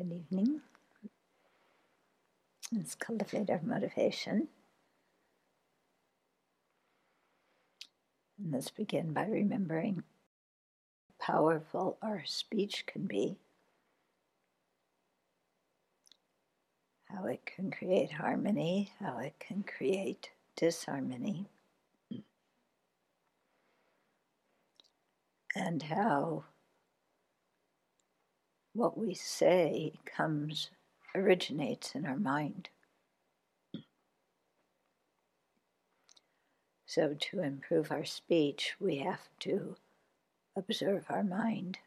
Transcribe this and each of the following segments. Good evening. Let's cultivate our motivation. And let's begin by remembering how powerful our speech can be, how it can create harmony, how it can create disharmony, and how what we say originates in our mind. So to improve our speech, we have to observe our mind.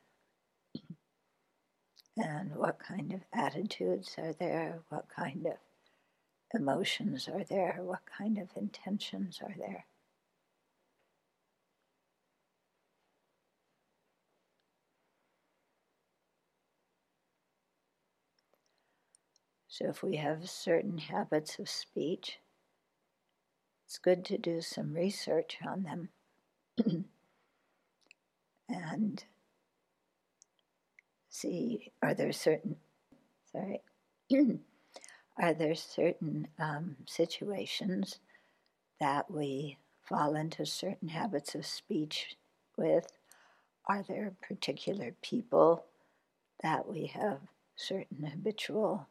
And what kind of attitudes are there? What kind of emotions are there? What kind of intentions are there? So if we have certain habits of speech, it's good to do some research on them and see, are there certain situations that we fall into certain habits of speech with? Are there particular people that we have certain habitual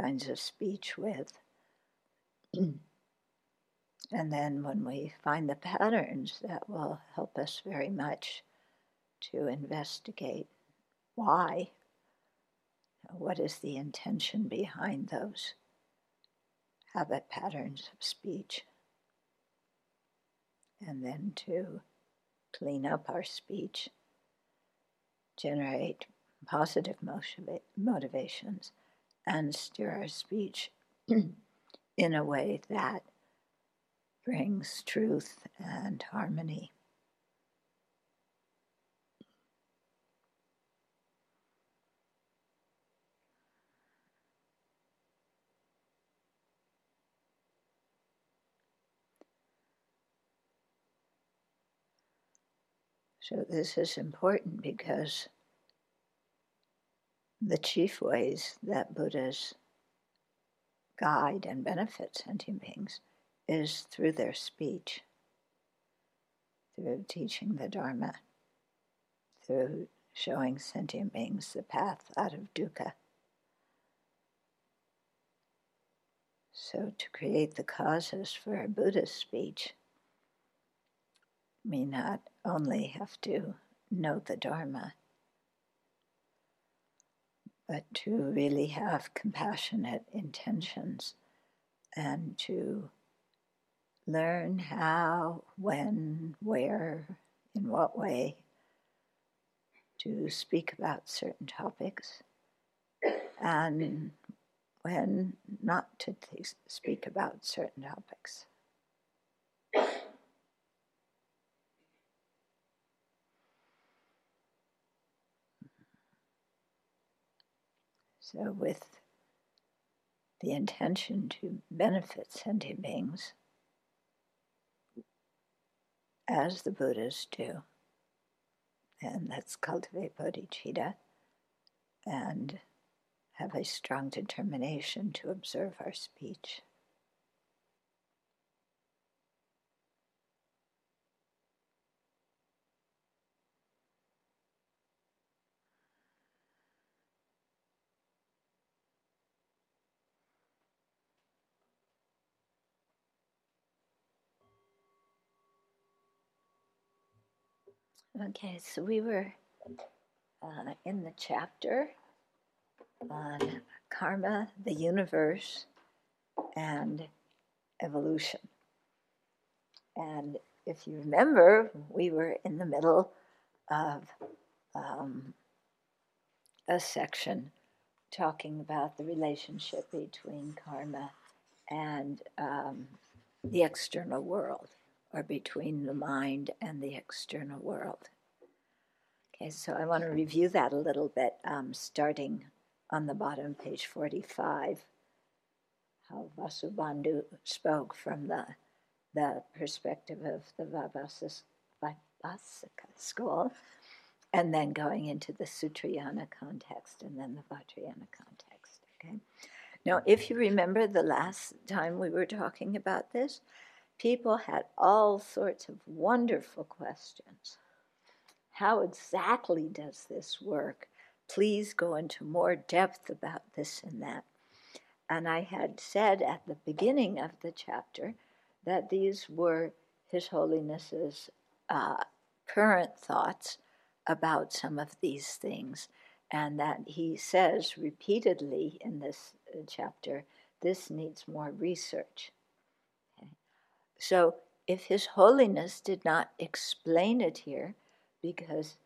kinds of speech with? And then when we find the patterns, that will help us very much to investigate why. What is the intention behind those habit patterns of speech? And then to clean up our speech, generate positive motivations, and steer our speech in a way that brings truth and harmony. So this is important because the chief ways that Buddhas guide and benefit sentient beings is through their speech, through teaching the Dharma, through showing sentient beings the path out of dukkha. So to create the causes for a Buddhist speech, we not only have to know the Dharma, but to really have compassionate intentions and to learn how, when, where, in what way to speak about certain topics, and when not to speak about certain topics. So with the intention to benefit sentient beings, as the Buddhas do, and let's cultivate bodhicitta and have a strong determination to observe our speech. Okay, so we were in the chapter on karma, the universe, and evolution. And if you remember, we were in the middle of a section talking about the relationship between karma and the external world, or between the mind and the external world. Okay, so I want to review that a little bit, starting on the bottom, page 45, how Vasubandhu spoke from the perspective of the Vaibhasika school, and then going into the Sutrayana context and then the Vajrayana context, okay? Now, if you remember the last time we were talking about this, people had all sorts of wonderful questions. How exactly does this work? Please go into more depth about this and that. And I had said at the beginning of the chapter that these were His Holiness's current thoughts about some of these things, and that he says repeatedly in this chapter, this needs more research. Okay. So if His Holiness did not explain it here, because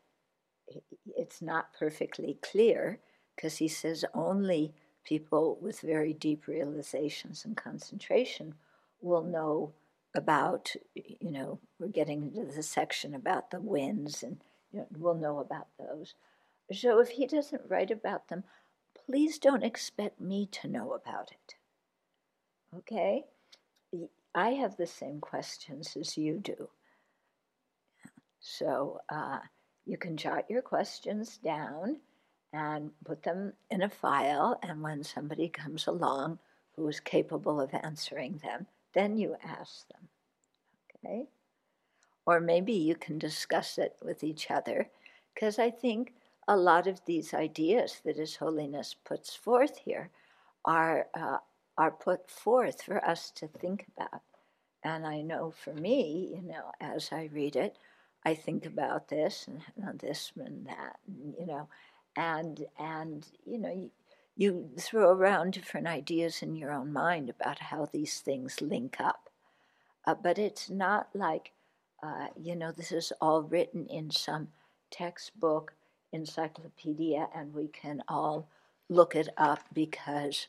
it's not perfectly clear, because he says only people with very deep realizations and concentration will know about, you know, we're getting into the section about the winds, and you know, we'll know about those. So if he doesn't write about them, please don't expect me to know about it, okay? I have the same questions as you do. So you can jot your questions down and put them in a file, and when somebody comes along who is capable of answering them, then you ask them, okay? Or maybe you can discuss it with each other, because I think a lot of these ideas that His Holiness puts forth here are put forth for us to think about. And I know for me, you know, as I read it, I think about this and this and that, and, you know, and you know, you throw around different ideas in your own mind about how these things link up. But it's not like, you know, this is all written in some textbook, encyclopedia, and we can all look it up because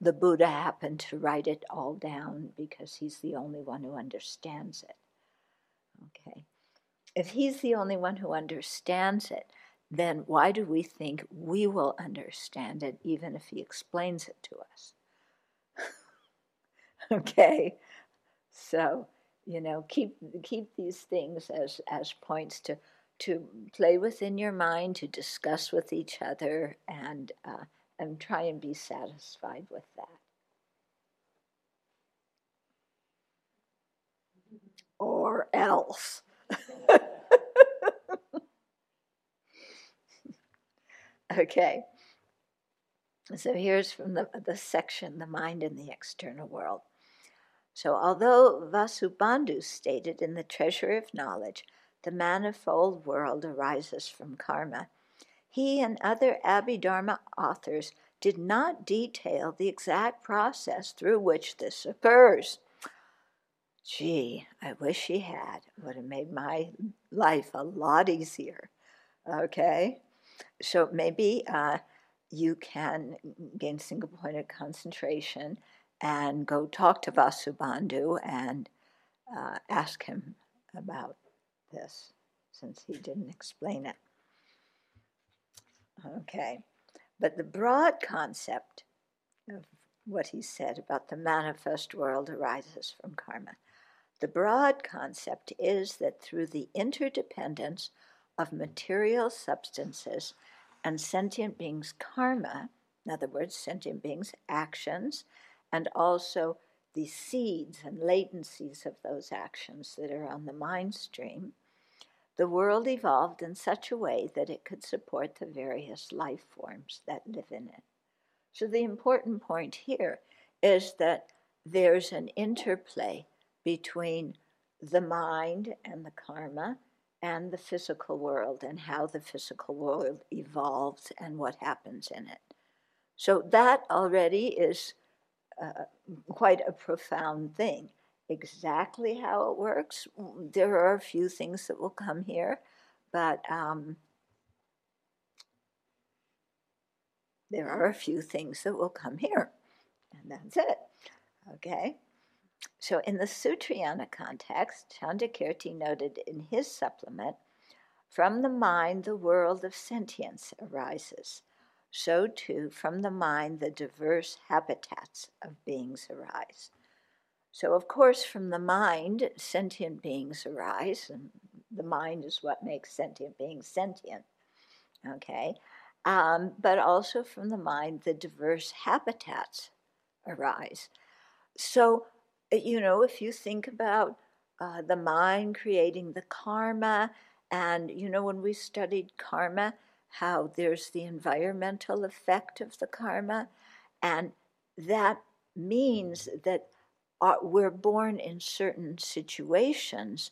the Buddha happened to write it all down because he's the only one who understands it. Okay. If he's the only one who understands it, then why do we think we will understand it even if he explains it to us? Okay, so, you know, keep these things as points to play within your mind, to discuss with each other, and try and be satisfied with that. Or else. Okay, so here's from the section, The Mind and the External World. So although Vasubandhu stated in The Treasure of Knowledge, the manifold world arises from karma, he and other Abhidharma authors did not detail the exact process through which this occurs. Gee, I wish he had. It would have made my life a lot easier, okay? So maybe you can gain single point of concentration and go talk to Vasubandhu and ask him about this, since he didn't explain it. Okay, but the broad concept of what he said about the manifest world arises from karma, the broad concept is that through the interdependence of material substances and sentient beings' karma, in other words, sentient beings' actions, and also the seeds and latencies of those actions that are on the mind stream, the world evolved in such a way that it could support the various life forms that live in it. So the important point here is that there's an interplay between the mind and the karma and the physical world, and how the physical world evolves and what happens in it. So that already is quite a profound thing. Exactly how it works, there are a few things that will come here, but there are a few things that will come here, and that's it, okay? So in the Sutrayana context, Chandrakirti noted in his supplement, from the mind the world of sentience arises. So too, from the mind the diverse habitats of beings arise. So of course, from the mind, sentient beings arise, and the mind is what makes sentient beings sentient, okay? But also from the mind, the diverse habitats arise. So, you know, if you think about the mind creating the karma, and, you know, when we studied karma, how there's the environmental effect of the karma, and that means that we're born in certain situations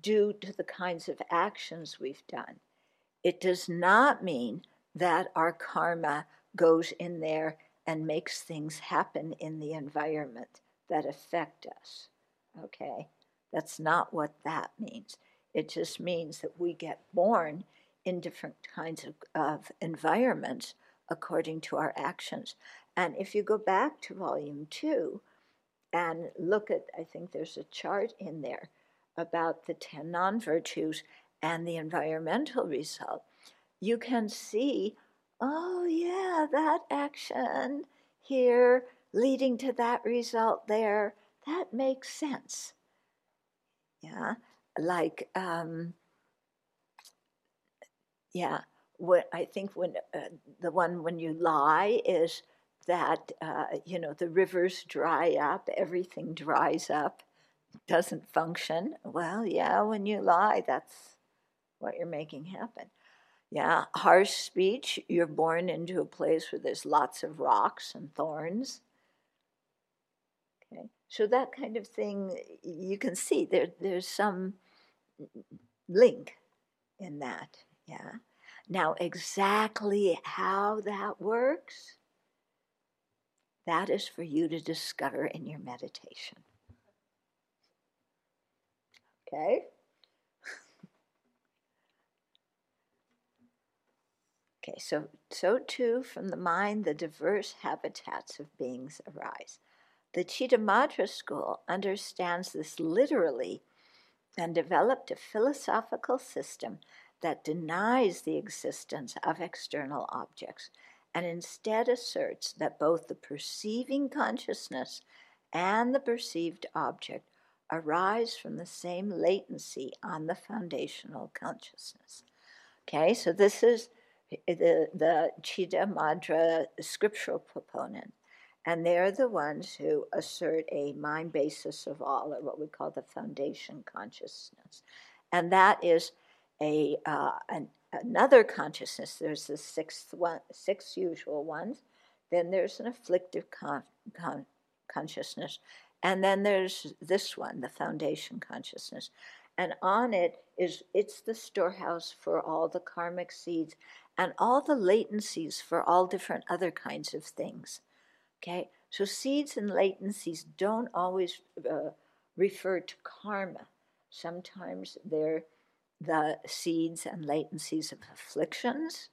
due to the kinds of actions we've done. It does not mean that our karma goes in there and makes things happen in the environment that affect us, okay? That's not what that means. It just means that we get born in different kinds of environments according to our actions. And if you go back to Volume 2 and look at, I think there's a chart in there about the 10 non-virtues and the environmental result, you can see, oh yeah, that action here leading to that result there, that makes sense. Yeah, like, yeah, what I think when the one when you lie is that, you know, the rivers dry up, everything dries up, doesn't function. Well, yeah, when you lie, that's what you're making happen. Yeah, harsh speech, you're born into a place where there's lots of rocks and thorns. Okay, so that kind of thing, you can see there's some link in that, yeah. Now, exactly how that works, that is for you to discover in your meditation. Okay? Okay, so too from the mind the diverse habitats of beings arise. The Chittamatra school understands this literally and developed a philosophical system that denies the existence of external objects, and instead asserts that both the perceiving consciousness and the perceived object arise from the same latency on the foundational consciousness. Okay, so this is the Chittamatra scriptural proponent, and they're the ones who assert a mind basis of all, or what we call the foundation consciousness, and that is another consciousness. There's the six usual ones, then there's an afflictive consciousness, and then there's this one, the foundation consciousness. And on it's the storehouse for all the karmic seeds and all the latencies for all different other kinds of things. Okay, so seeds and latencies don't always refer to karma. Sometimes they're the seeds and latencies of afflictions,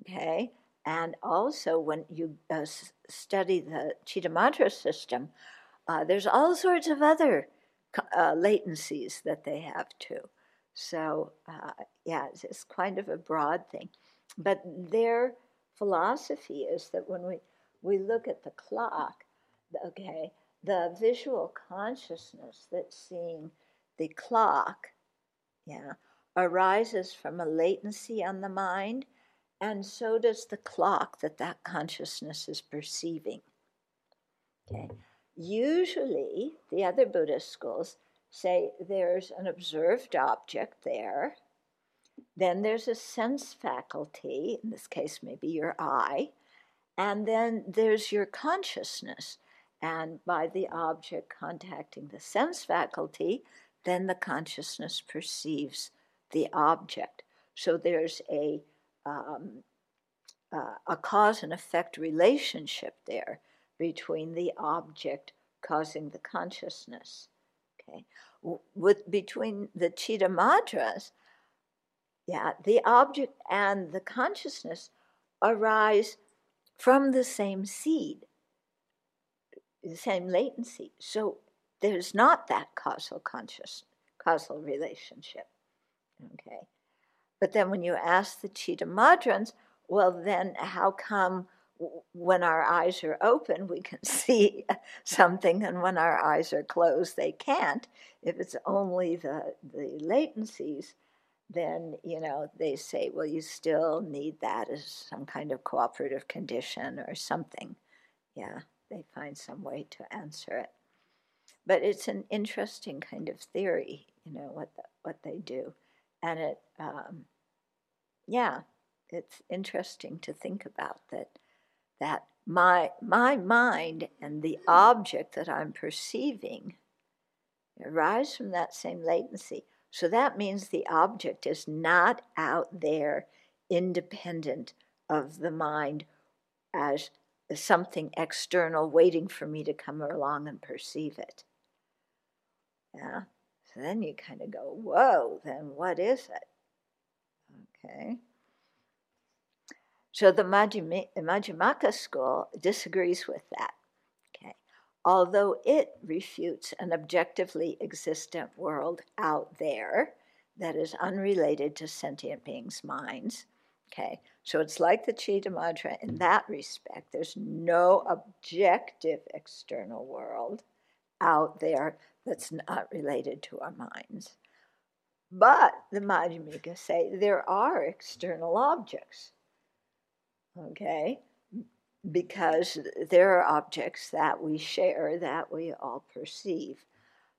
okay? And also when you study the Chittamatra system, there's all sorts of other latencies that they have too. So yeah, it's kind of a broad thing. But their philosophy is that when we look at the clock, okay, the visual consciousness that's seeing the clock, yeah, arises from a latency on the mind, and so does the clock that consciousness is perceiving. Okay. Usually, the other Buddhist schools say there's an observed object there, then there's a sense faculty, in this case maybe your eye, and then there's your consciousness, and by the object contacting the sense faculty, then the consciousness perceives the object. So there's a cause and effect relationship there between the object causing the consciousness. Okay, between the Chittamatra, yeah, the object and the consciousness arise from the same seed, the same latency. So there's not that causal relationship, okay? But then when you ask the Chittamatrans, well then how come when our eyes are open, we can see something, and when our eyes are closed, they can't. If it's only the latencies, then, you know, they say, well, you still need that as some kind of cooperative condition or something. Yeah, they find some way to answer it. But it's an interesting kind of theory, you know, what they do. And it, yeah, it's interesting to think about that my mind and the object that I'm perceiving arise from that same latency. So that means the object is not out there independent of the mind as something external waiting for me to come along and perceive it. Yeah. So then you kind of go, whoa, then what is it? Okay. So the Madhyamaka school disagrees with that. Okay. Although it refutes an objectively existent world out there that is unrelated to sentient beings' minds. Okay. So it's like the Chittamatra in that respect. There's no objective external world out there that's not related to our minds. But the Madhyamaka say there are external objects, okay? Because there are objects that we share, that we all perceive.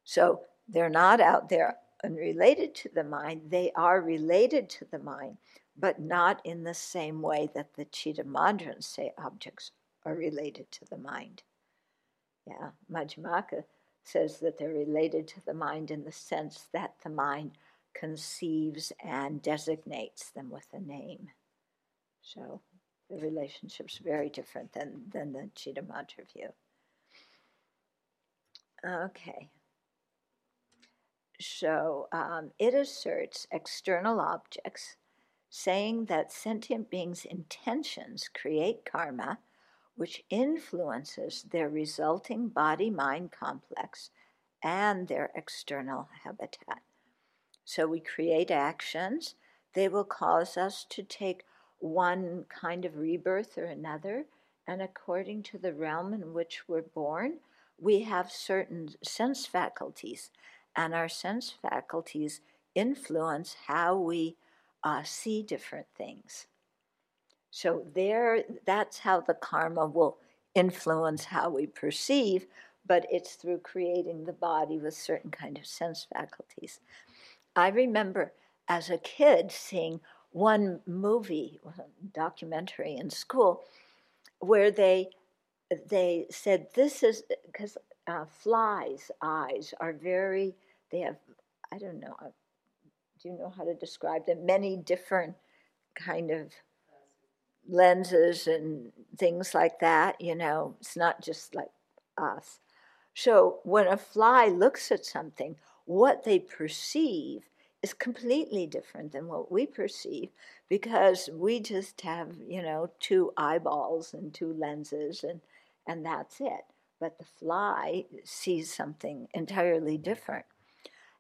So they're not out there unrelated to the mind. They are related to the mind, but not in the same way that the Chittamadrans say objects are related to the mind. Yeah, Madhyamaka says that they're related to the mind in the sense that the mind conceives and designates them with a name. So the relationship's very different than the Chittamatra view. Okay. So it asserts external objects, saying that sentient beings' intentions create karma, which influences their resulting body-mind complex and their external habitat. So we create actions. They will cause us to take one kind of rebirth or another, and according to the realm in which we're born, we have certain sense faculties, and our sense faculties influence how we see different things. So there, that's how the karma will influence how we perceive, but it's through creating the body with certain kind of sense faculties. I remember as a kid seeing one movie, documentary in school, where they said this is, because flies' eyes are very, they have, I don't know, do you know how to describe them? Many different kind of lenses and things like that, you know, it's not just like us. So when a fly looks at something, what they perceive is completely different than what we perceive, because we just have, you know, two eyeballs and two lenses and that's it. But the fly sees something entirely different.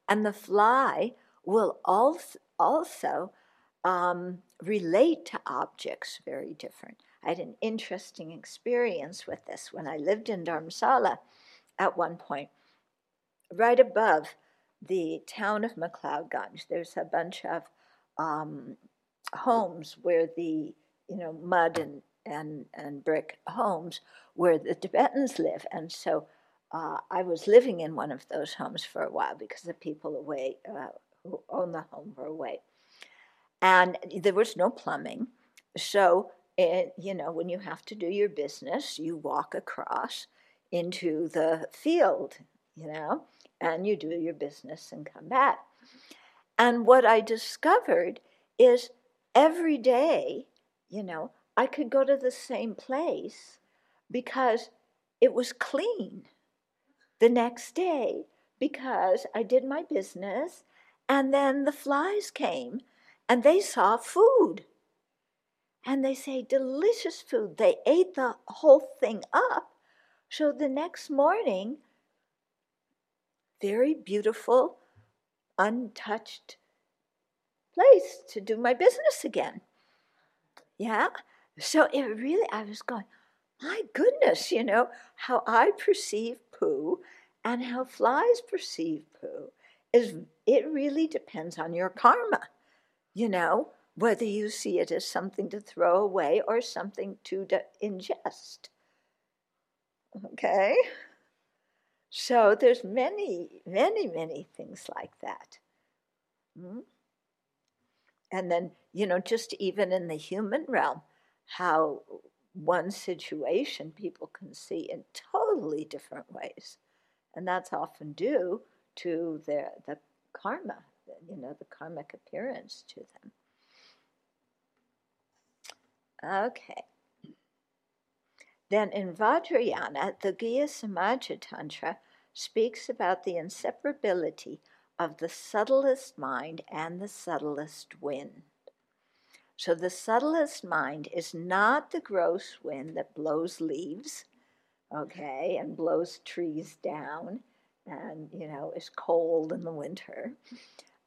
And the fly will also relate to objects very different. I had an interesting experience with this when I lived in Dharamsala at one point. Right above the town of McLeod Ganj, there's a bunch of homes where the, you know, mud and brick homes where the Tibetans live. And so I was living in one of those homes for a while because the people away who own the home were away. And there was no plumbing. So, you know, when you have to do your business, you walk across into the field, you know, and you do your business and come back. And what I discovered is every day, you know, I could go to the same place because it was clean the next day because I did my business, and then the flies came and they saw food. And they say, delicious food. They ate the whole thing up. So the next morning, very beautiful, untouched place to do my business again. Yeah. So it really, I was going, my goodness, you know, how I perceive poo and how flies perceive poo is, it really depends on your karma, you know, whether you see it as something to throw away or something to ingest. Okay? So there's many things like that. And then, you know, just even in the human realm, how one situation people can see in totally different ways. And that's often due to the karma, you know, the karmic appearance to them. Okay. Then in Vajrayana, the Guhyasamaja Tantra speaks about the inseparability of the subtlest mind and the subtlest wind. So the subtlest mind is not the gross wind that blows leaves, okay, and blows trees down and, you know, is cold in the winter.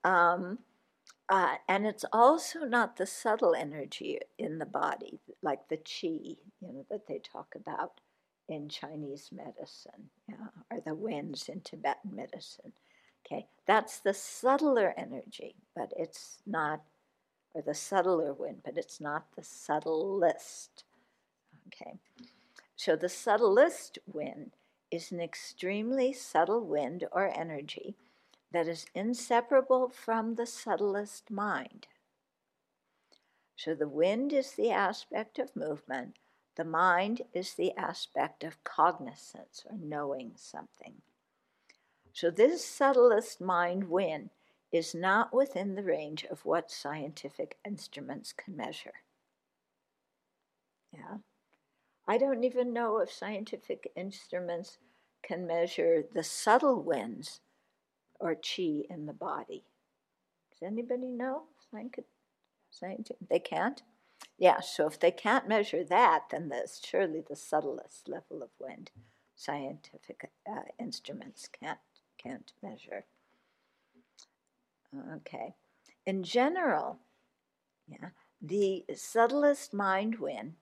And it's also not the subtle energy in the body, like the qi, you know, that they talk about in Chinese medicine, or the winds in Tibetan medicine. Okay, that's the subtler energy, but it's not, or the subtler wind, but it's not the subtlest. Okay, so the subtlest wind is an extremely subtle wind or energy that is inseparable from the subtlest mind. So the wind is the aspect of movement, the mind is the aspect of cognizance or knowing something. So this subtlest mind wind is not within the range of what scientific instruments can measure. Yeah, I don't even know if scientific instruments can measure the subtle winds or qi in the body. Does anybody know? They can't? Yeah, so if they can't measure that, then that's surely the subtlest level of wind scientific instruments can't measure. Okay. In general, the subtlest mind wind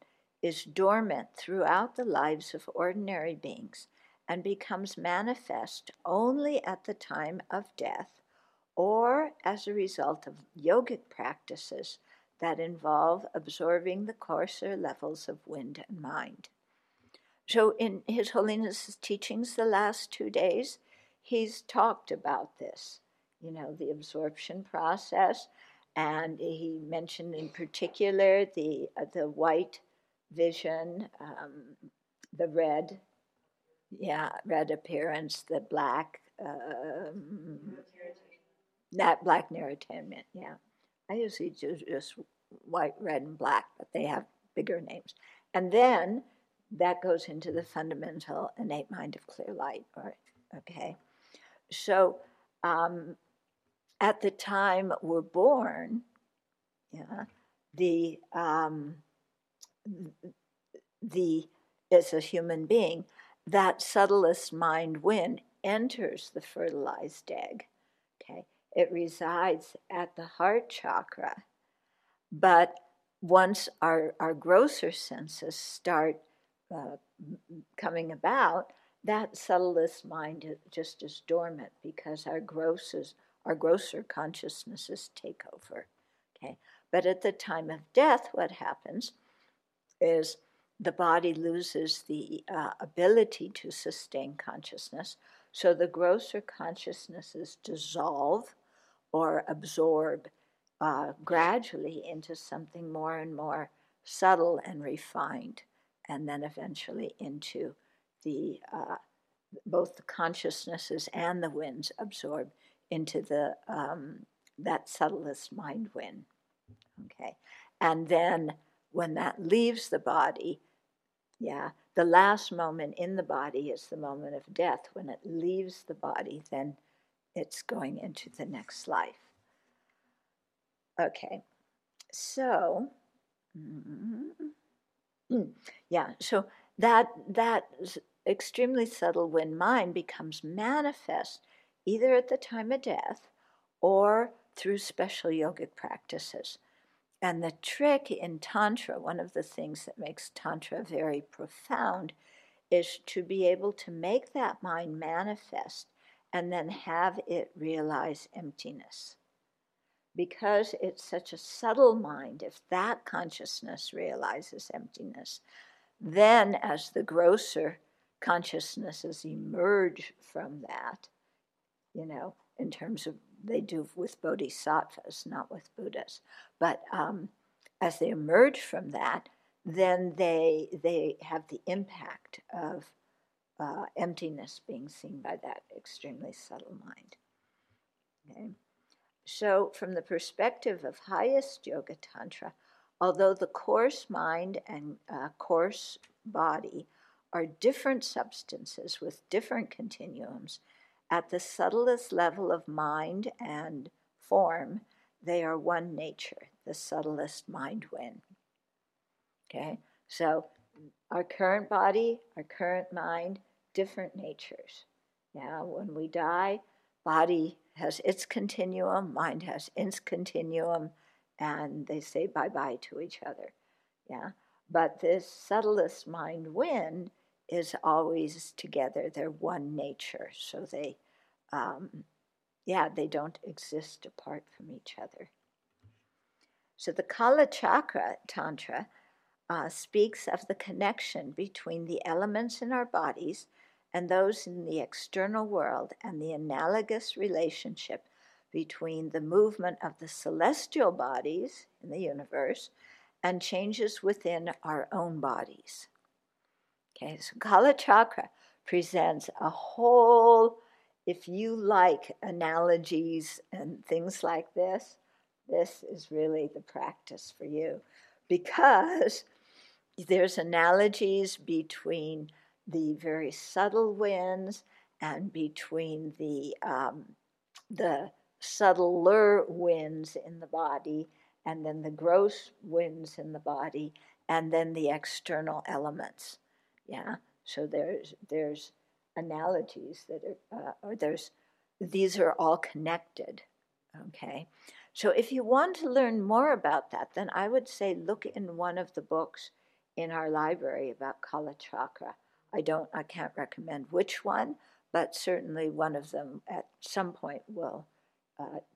is dormant throughout the lives of ordinary beings and becomes manifest only at the time of death or as a result of yogic practices that involve absorbing the coarser levels of wind and mind. So in His Holiness's teachings the last 2 days, he's talked about this, you know, the absorption process, and he mentioned in particular the white vision, the red, red appearance, the black, that black near attainment, I usually do just white, red, and black, but they have bigger names. And then that goes into the fundamental innate mind of clear light, or, okay? So at the time we're born, as a human being, that subtlest mind wind enters the fertilized egg, okay? It resides at the heart chakra, but once our grosser senses start coming about, that subtlest mind just is dormant because our grosser consciousnesses take over, okay? But at the time of death, what happens is the body loses the ability to sustain consciousness, so the grosser consciousnesses dissolve or absorb gradually into something more and more subtle and refined, and then eventually into the both the consciousnesses and the winds absorb into the that subtlest mind wind. Okay, and then when that leaves the body, the last moment in the body is the moment of death. When it leaves the body, then it's going into the next life. Okay, so, so that extremely subtle wind mind becomes manifest either at the time of death or through special yogic practices. And the trick in Tantra, one of the things that makes Tantra very profound, is to be able to make that mind manifest and then have it realize emptiness. Because it's such a subtle mind, if that consciousness realizes emptiness, then as the grosser consciousnesses emerge from that, you know, in terms of, they do with bodhisattvas, not with Buddhas, but as they emerge from that, then they have the impact of emptiness being seen by that extremely subtle mind. Okay? So from the perspective of highest yoga tantra, although the coarse mind and coarse body are different substances with different continuums, at the subtlest level of mind and form, they are one nature, the subtlest mind win. Okay, so our current body, our current mind, different natures. Now, when we die, body has its continuum, mind has its continuum, and they say bye-bye to each other. Yeah, but this subtlest mind wind is always together. They're one nature, so they don't exist apart from each other. So the Kalachakra Tantra speaks of the connection between the elements in our bodies and those in the external world, and the analogous relationship between the movement of the celestial bodies in the universe and changes within our own bodies. Okay, so Kalachakra presents a whole, if you like analogies and things like this, this is really the practice for you, because there's analogies between the very subtle winds and between the subtler winds in the body, and then the gross winds in the body, and then the external elements. Yeah, so there's analogies that are these are all connected. Okay, so if you want to learn more about that, then I would say look in one of the books in our library about Kalachakra. I can't recommend which one, but certainly one of them at some point will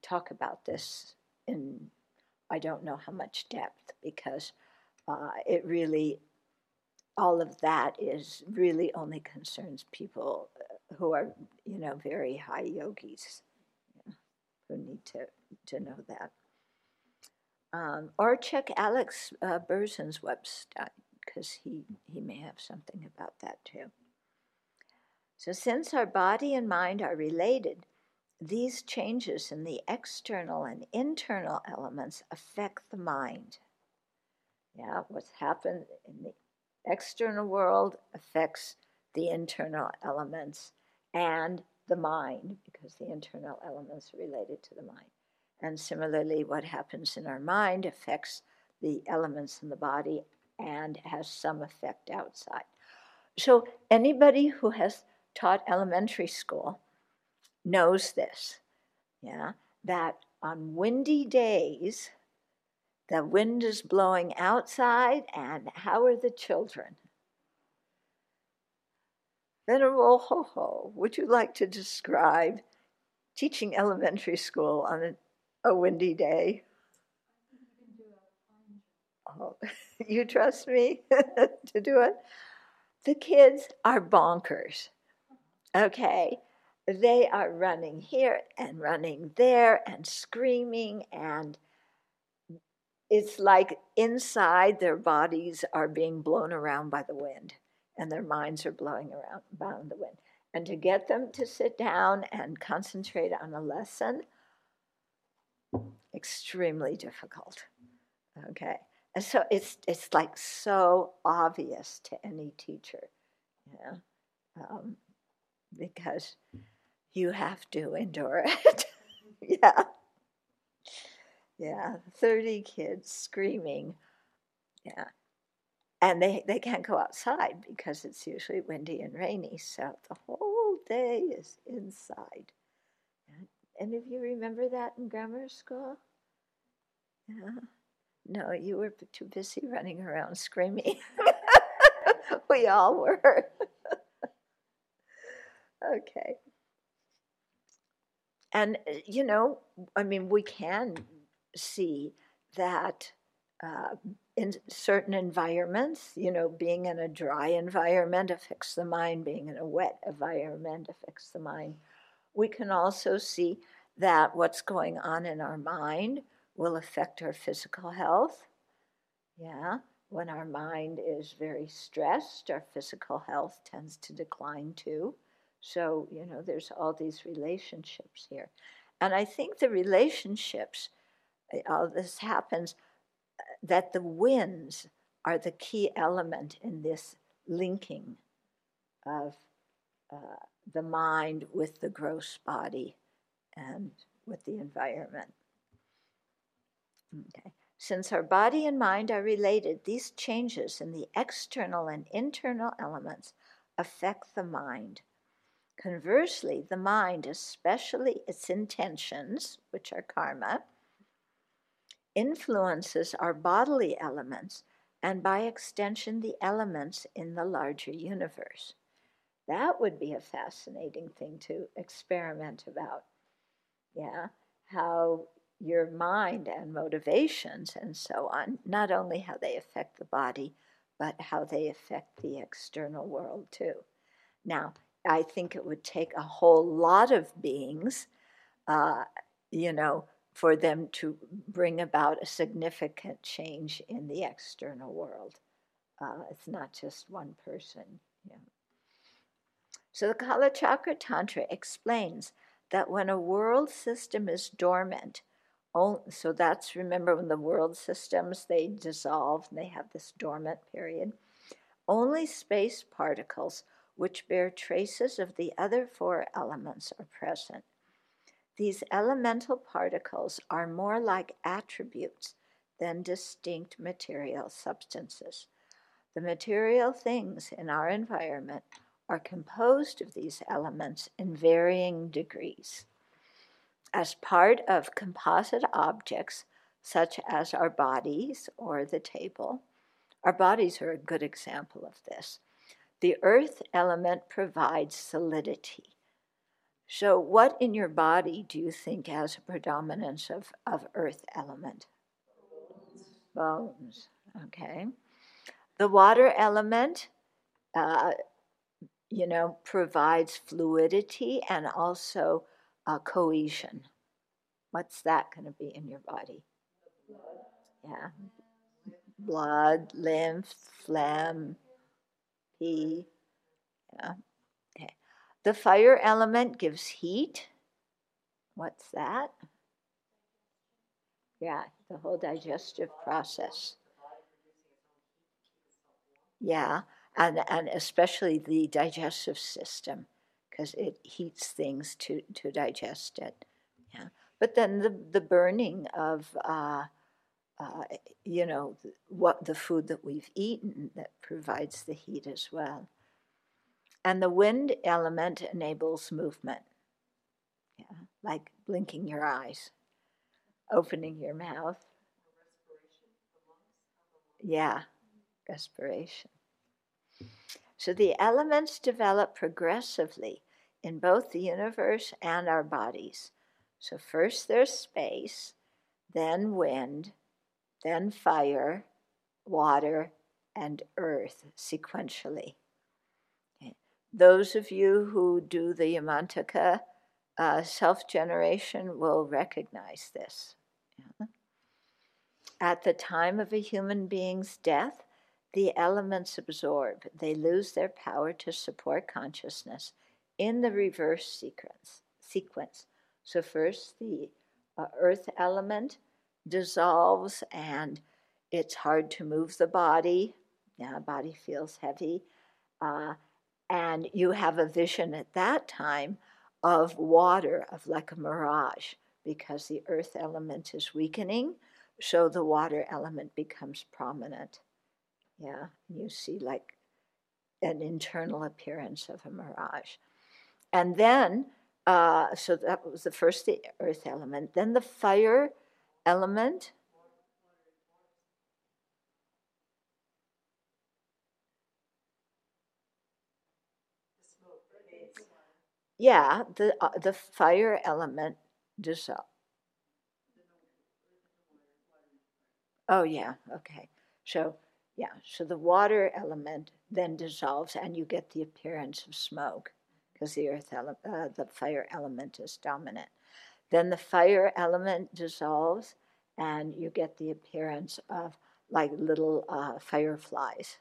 talk about this in, I don't know how much depth, because all of that is really only concerns people who are, you know, very high yogis, you know, who need to know that. Or check Alex Berzin's website, because he may have something about that too. So since our body and mind are related, these changes in the external and internal elements affect the mind. Yeah, what's happened in the external world affects the internal elements and the mind, because the internal elements are related to the mind. And similarly, what happens in our mind affects the elements in the body and has some effect outside. So anybody who has taught elementary school knows this, yeah, that on windy days, the wind is blowing outside, and how are the children? Venerable Hoho, would you like to describe teaching elementary school on a windy day? Oh, you trust me to do it? The kids are bonkers, okay? They are running here and running there and screaming, and it's like inside their bodies are being blown around by the wind, and their minds are blowing around by the wind. And to get them to sit down and concentrate on a lesson, extremely difficult, okay? And so it's like so obvious to any teacher, you know, because you have to endure it. Yeah. Yeah, 30 kids screaming. Yeah. And they can't go outside because it's usually windy and rainy, so the whole day is inside. And if you remember that in grammar school, yeah. No, you were too busy running around screaming. We all were. Okay. And, you know, I mean, we can see that in certain environments, you know, being in a dry environment affects the mind, being in a wet environment affects the mind. We can also see that what's going on in our mind will affect our physical health. Yeah, when our mind is very stressed, our physical health tends to decline too. So, you know, there's all these relationships here. And I think the relationships, all this happens, that the winds are the key element in this linking of the mind with the gross body and with the environment. Okay. Since our body and mind are related, these changes in the external and internal elements affect the mind. Conversely, the mind, especially its intentions, which are karma, influences our bodily elements and by extension the elements in the larger universe. That would be a fascinating thing to experiment about. Yeah, how your mind and motivations and so on, not only how they affect the body, but how they affect the external world too. Now, I think it would take a whole lot of beings, you know, for them to bring about a significant change in the external world. It's not just one person. Yeah. So the Kalachakra Tantra explains that when a world system is dormant, so that's, remember, when the world systems, they dissolve and they have this dormant period, only space particles which bear traces of the other four elements are present. These elemental particles are more like attributes than distinct material substances. The material things in our environment are composed of these elements in varying degrees. As part of composite objects, such as our bodies or the table, our bodies are a good example of this. The earth element provides solidity. So what in your body do you think has a predominance of earth element? Bones, okay. The water element, you know, provides fluidity and also cohesion. What's that going to be in your body? Yeah. Blood, lymph, phlegm, pee, yeah. The fire element gives heat. What's that? Yeah, the whole digestive process. Yeah, and especially the digestive system, because it heats things to digest it. Yeah, but then the burning of you know, what the food that we've eaten, that provides the heat as well. And the wind element enables movement, yeah, like blinking your eyes, opening your mouth. Yeah, respiration. So the elements develop progressively in both the universe and our bodies. So first there's space, then wind, then fire, water, and earth sequentially. Those of you who do the Yamantaka self-generation will recognize this. Yeah. At the time of a human being's death, the elements absorb. They lose their power to support consciousness in the reverse sequence. So first the earth element dissolves and it's hard to move the body. Yeah, body feels heavy. And you have a vision at that time of water, of like a mirage, because the earth element is weakening, so the water element becomes prominent. Yeah, you see like an internal appearance of a mirage. And then, so that was the first, the earth element. Then the fire element, Yeah, the fire element dissolves. Oh yeah, okay. So yeah, so the water element then dissolves, and you get the appearance of smoke because the fire element is dominant. Then the fire element dissolves, and you get the appearance of like little fireflies.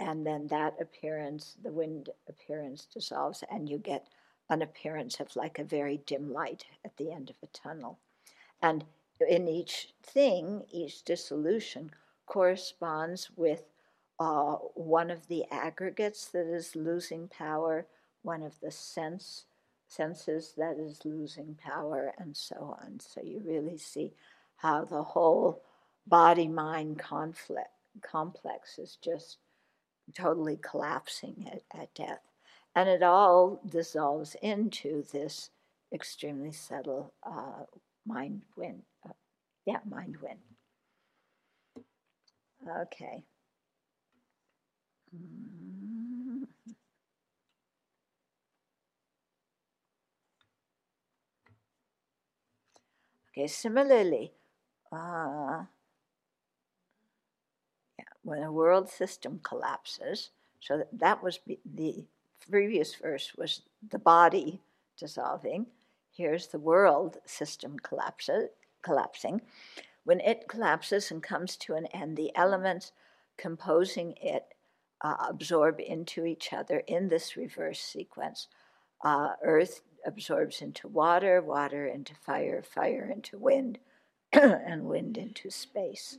And then that appearance, the wind appearance, dissolves, and you get an appearance of like a very dim light at the end of a tunnel. And in each thing, each dissolution corresponds with one of the aggregates that is losing power, one of the senses that is losing power, and so on. So you really see how the whole body-mind complex is just totally collapsing at death. And it all dissolves into this extremely subtle mind wind. Mind wind. Okay. Okay, similarly, when a world system collapses, so that was the previous verse was the body dissolving. Here's the world system collapsing. When it collapses and comes to an end, the elements composing it absorb into each other in this reverse sequence. Earth absorbs into water, water into fire, fire into wind, and wind into space.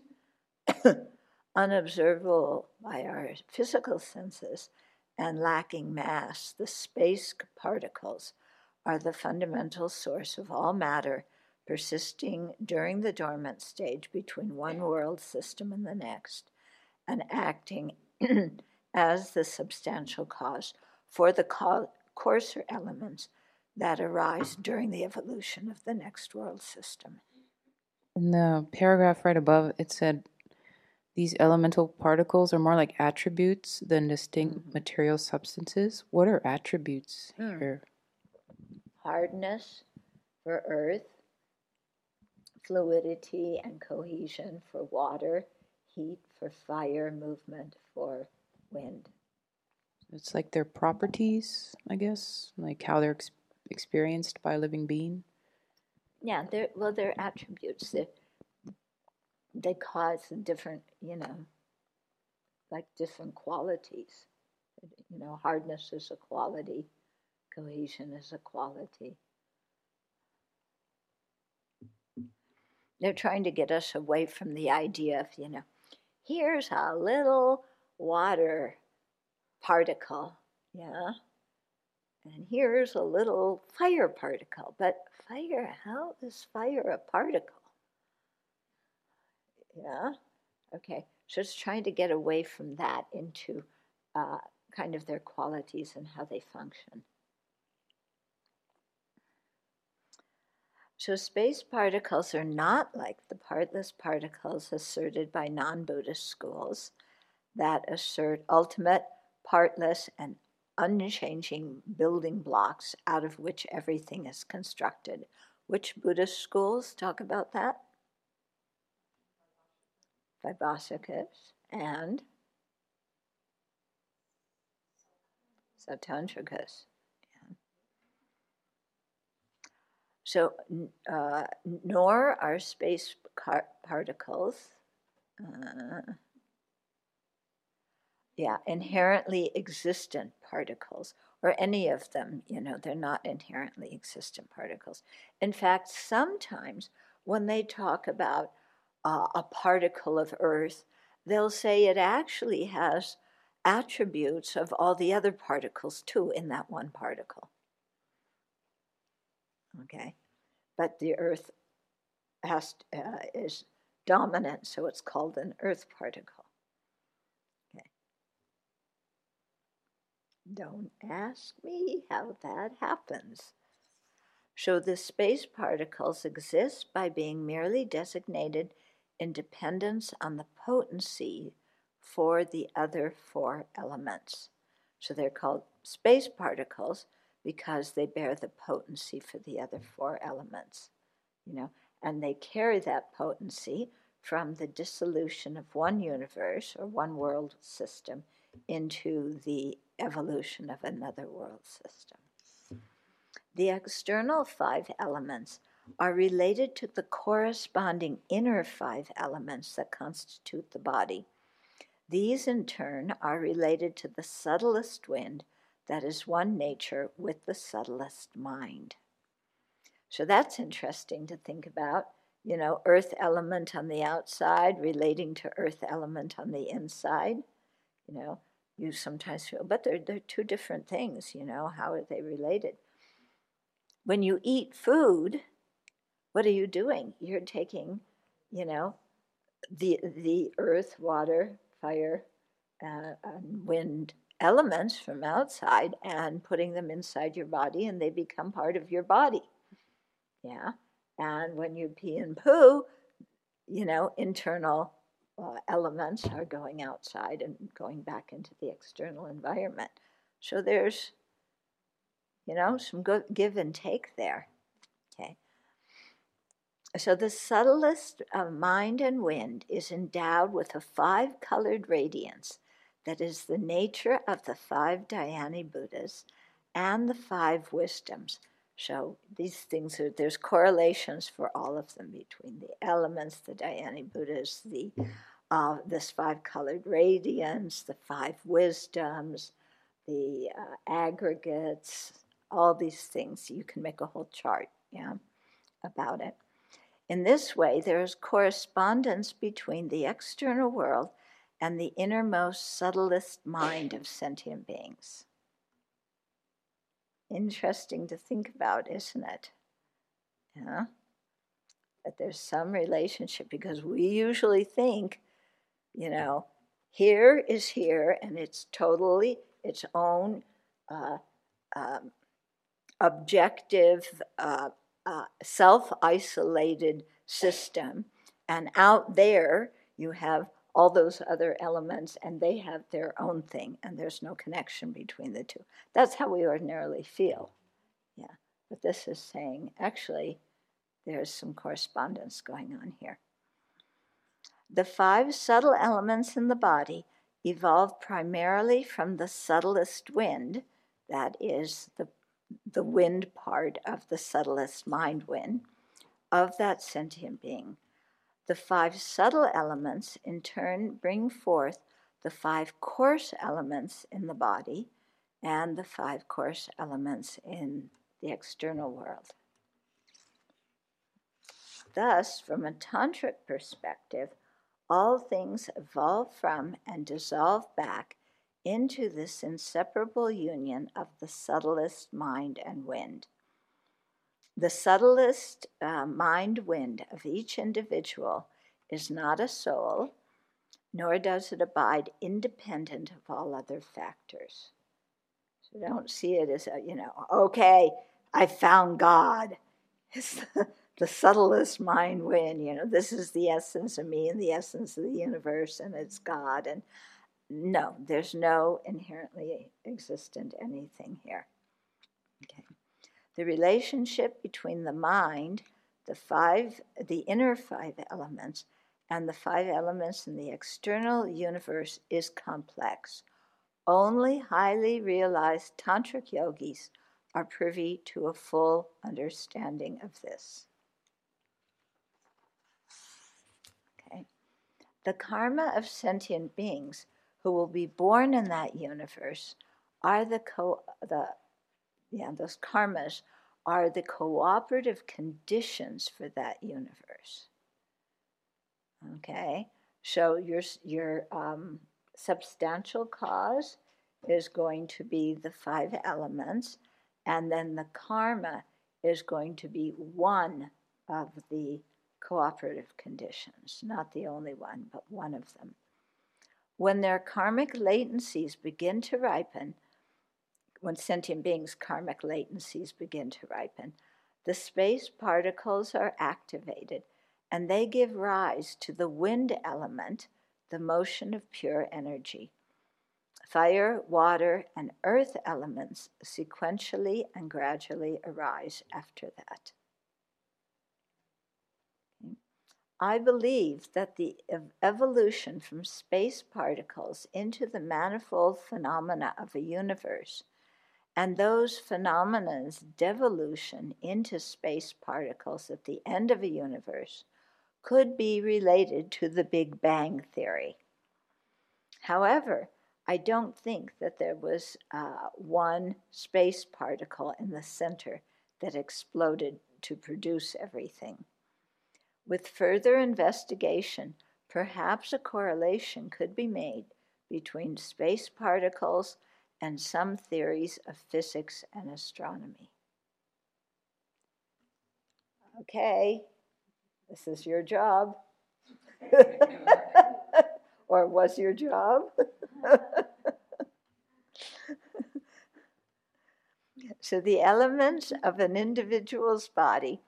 Unobservable by our physical senses and lacking mass, the space particles are the fundamental source of all matter, persisting during the dormant stage between one world system and the next, and acting as the substantial cause for the coarser elements that arise during the evolution of the next world system. In the paragraph right above, it said, these elemental particles are more like attributes than distinct material substances. What are attributes here? Hardness for earth, fluidity and cohesion for water, heat for fire, movement for wind. It's like their properties, I guess, like how they're experienced by a living being. Yeah, they're attributes. They cause different, like different qualities. Hardness is a quality. Cohesion is a quality. They're trying to get us away from the idea of, here's a little water particle, and here's a little fire particle. But fire, how is fire a particle? Yeah, okay. So it's trying to get away from that into kind of their qualities and how they function. So space particles are not like the partless particles asserted by non-Buddhist schools that assert ultimate, partless, and unchanging building blocks out of which everything is constructed. Which Buddhist schools talk about that? Vaibhasikas and Satantrikas. Yeah. So, nor are space particles inherently existent particles, or any of them, they're not inherently existent particles. In fact, sometimes when they talk about a particle of earth, they'll say it actually has attributes of all the other particles too in that one particle. Okay, but the earth is dominant, so it's called an earth particle. Okay. Don't ask me how that happens. So the space particles exist by being merely designated in dependence on the potency for the other four elements. So they're called space particles because they bear the potency for the other four elements, you know, and they carry that potency from the dissolution of one universe or one world system into the evolution of another world system. The external five elements are related to the corresponding inner five elements that constitute the body. These, in turn, are related to the subtlest wind that is one nature with the subtlest mind. So that's interesting to think about, you know, earth element on the outside relating to earth element on the inside. You know, you sometimes feel, but they're two different things, you know, how are they related? When you eat food, what are you doing? You're taking, you know, the earth, water, fire, and wind elements from outside and putting them inside your body, and they become part of your body. Yeah. And when you pee and poo, you know, internal elements are going outside and going back into the external environment. So there's, you know, some good give and take there. Okay. So the subtlest of mind and wind is endowed with a five-colored radiance that is the nature of the five Dhyani Buddhas and the five wisdoms. So these things, are, there's correlations for all of them between the elements, the Dhyani Buddhas, this five-colored radiance, the five wisdoms, the aggregates, all these things. You can make a whole chart, yeah, about it. In this way, there is correspondence between the external world and the innermost, subtlest mind of sentient beings. Interesting to think about, isn't it? Yeah. That there's some relationship, because we usually think, you know, here is here, and it's totally its own objective self-isolated system, and out there you have all those other elements and they have their own thing and there's no connection between the two. That's how we ordinarily feel. Yeah, but this is saying actually there's some correspondence going on here. The five subtle elements in the body evolved primarily from the subtlest wind, that is the wind part of the subtlest mind wind of that sentient being. The five subtle elements in turn bring forth the five coarse elements in the body and the five coarse elements in the external world. Thus, from a tantric perspective, all things evolve from and dissolve back into this inseparable union of the subtlest mind and wind. The subtlest mind wind of each individual is not a soul, nor does it abide independent of all other factors. So don't see it as, you know, okay, I found God. It's the subtlest mind wind, you know, this is the essence of me and the essence of the universe and it's God. And no, there's no inherently existent anything here. Okay. The relationship between the mind, the inner five elements, and the five elements in the external universe is complex. Only highly realized tantric yogis are privy to a full understanding of this. Okay. The karma of sentient beings who will be born in that universe are those karmas are the cooperative conditions for that universe. Okay, so your substantial cause is going to be the five elements, and then the karma is going to be one of the cooperative conditions, not the only one, but one of them. When their karmic latencies begin to ripen, when sentient beings' karmic latencies begin to ripen, the space particles are activated and they give rise to the wind element, the motion of pure energy. Fire, water, and earth elements sequentially and gradually arise after that. I believe that the evolution from space particles into the manifold phenomena of a universe and those phenomena's devolution into space particles at the end of a universe could be related to the Big Bang theory. However, I don't think that there was one space particle in the center that exploded to produce everything. With further investigation, perhaps a correlation could be made between space particles and some theories of physics and astronomy. Okay, this is your job. Or was your job? So the elements of an individual's body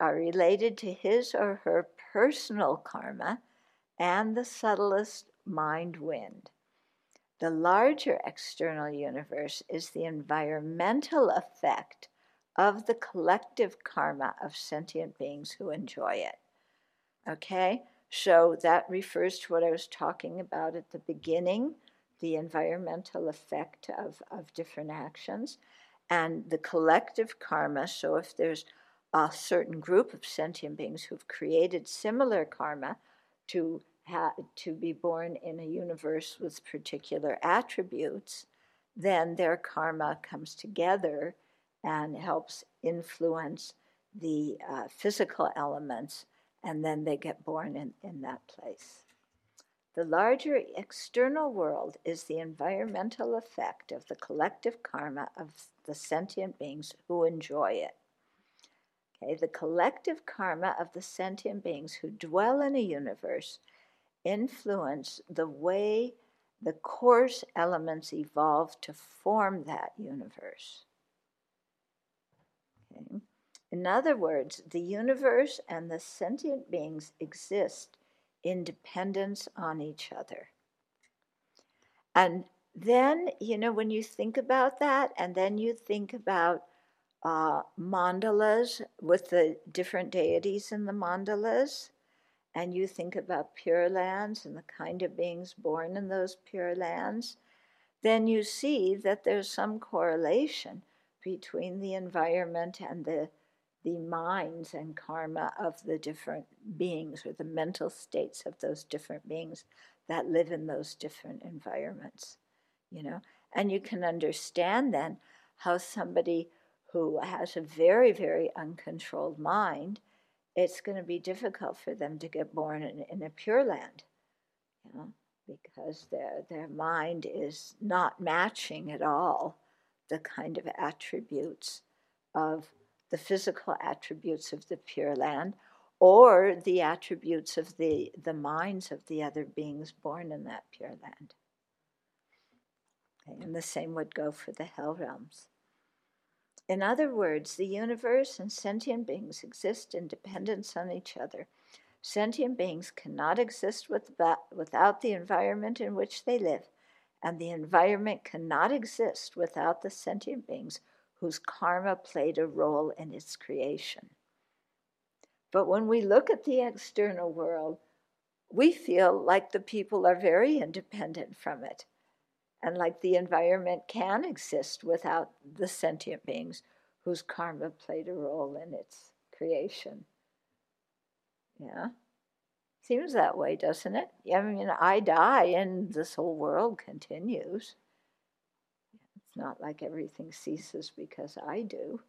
are related to his or her personal karma and the subtlest mind wind. The larger external universe is the environmental effect of the collective karma of sentient beings who enjoy it. Okay? So that refers to what I was talking about at the beginning, the environmental effect of different actions, and the collective karma. So if there's a certain group of sentient beings who've created similar karma to be born in a universe with particular attributes, then their karma comes together and helps influence the physical elements, and then they get born in that place. The larger external world is the environmental effect of the collective karma of the sentient beings who enjoy it. Okay, the collective karma of the sentient beings who dwell in a universe influence the way the coarse elements evolve to form that universe. Okay. In other words, the universe and the sentient beings exist in dependence on each other. And then, you know, when you think about that, and then you think about mandalas with the different deities in the mandalas, and you think about pure lands and the kind of beings born in those pure lands, then you see that there's some correlation between the environment and the minds and karma of the different beings, or the mental states of those different beings that live in those different environments, you know. And you can understand then how somebody who has a very, very uncontrolled mind, it's going to be difficult for them to get born in a pure land, you know, because their mind is not matching at all the kind of attributes of the physical attributes of the pure land, or the attributes of the minds of the other beings born in that pure land. Okay, and the same would go for the hell realms. In other words, the universe and sentient beings exist in dependence on each other. Sentient beings cannot exist without the environment in which they live, and the environment cannot exist without the sentient beings whose karma played a role in its creation. But when we look at the external world, we feel like the people are very independent from it, and like the environment can exist without the sentient beings whose karma played a role in its creation. Yeah? Seems that way, doesn't it? I mean, I die and this whole world continues. It's not like everything ceases because I do,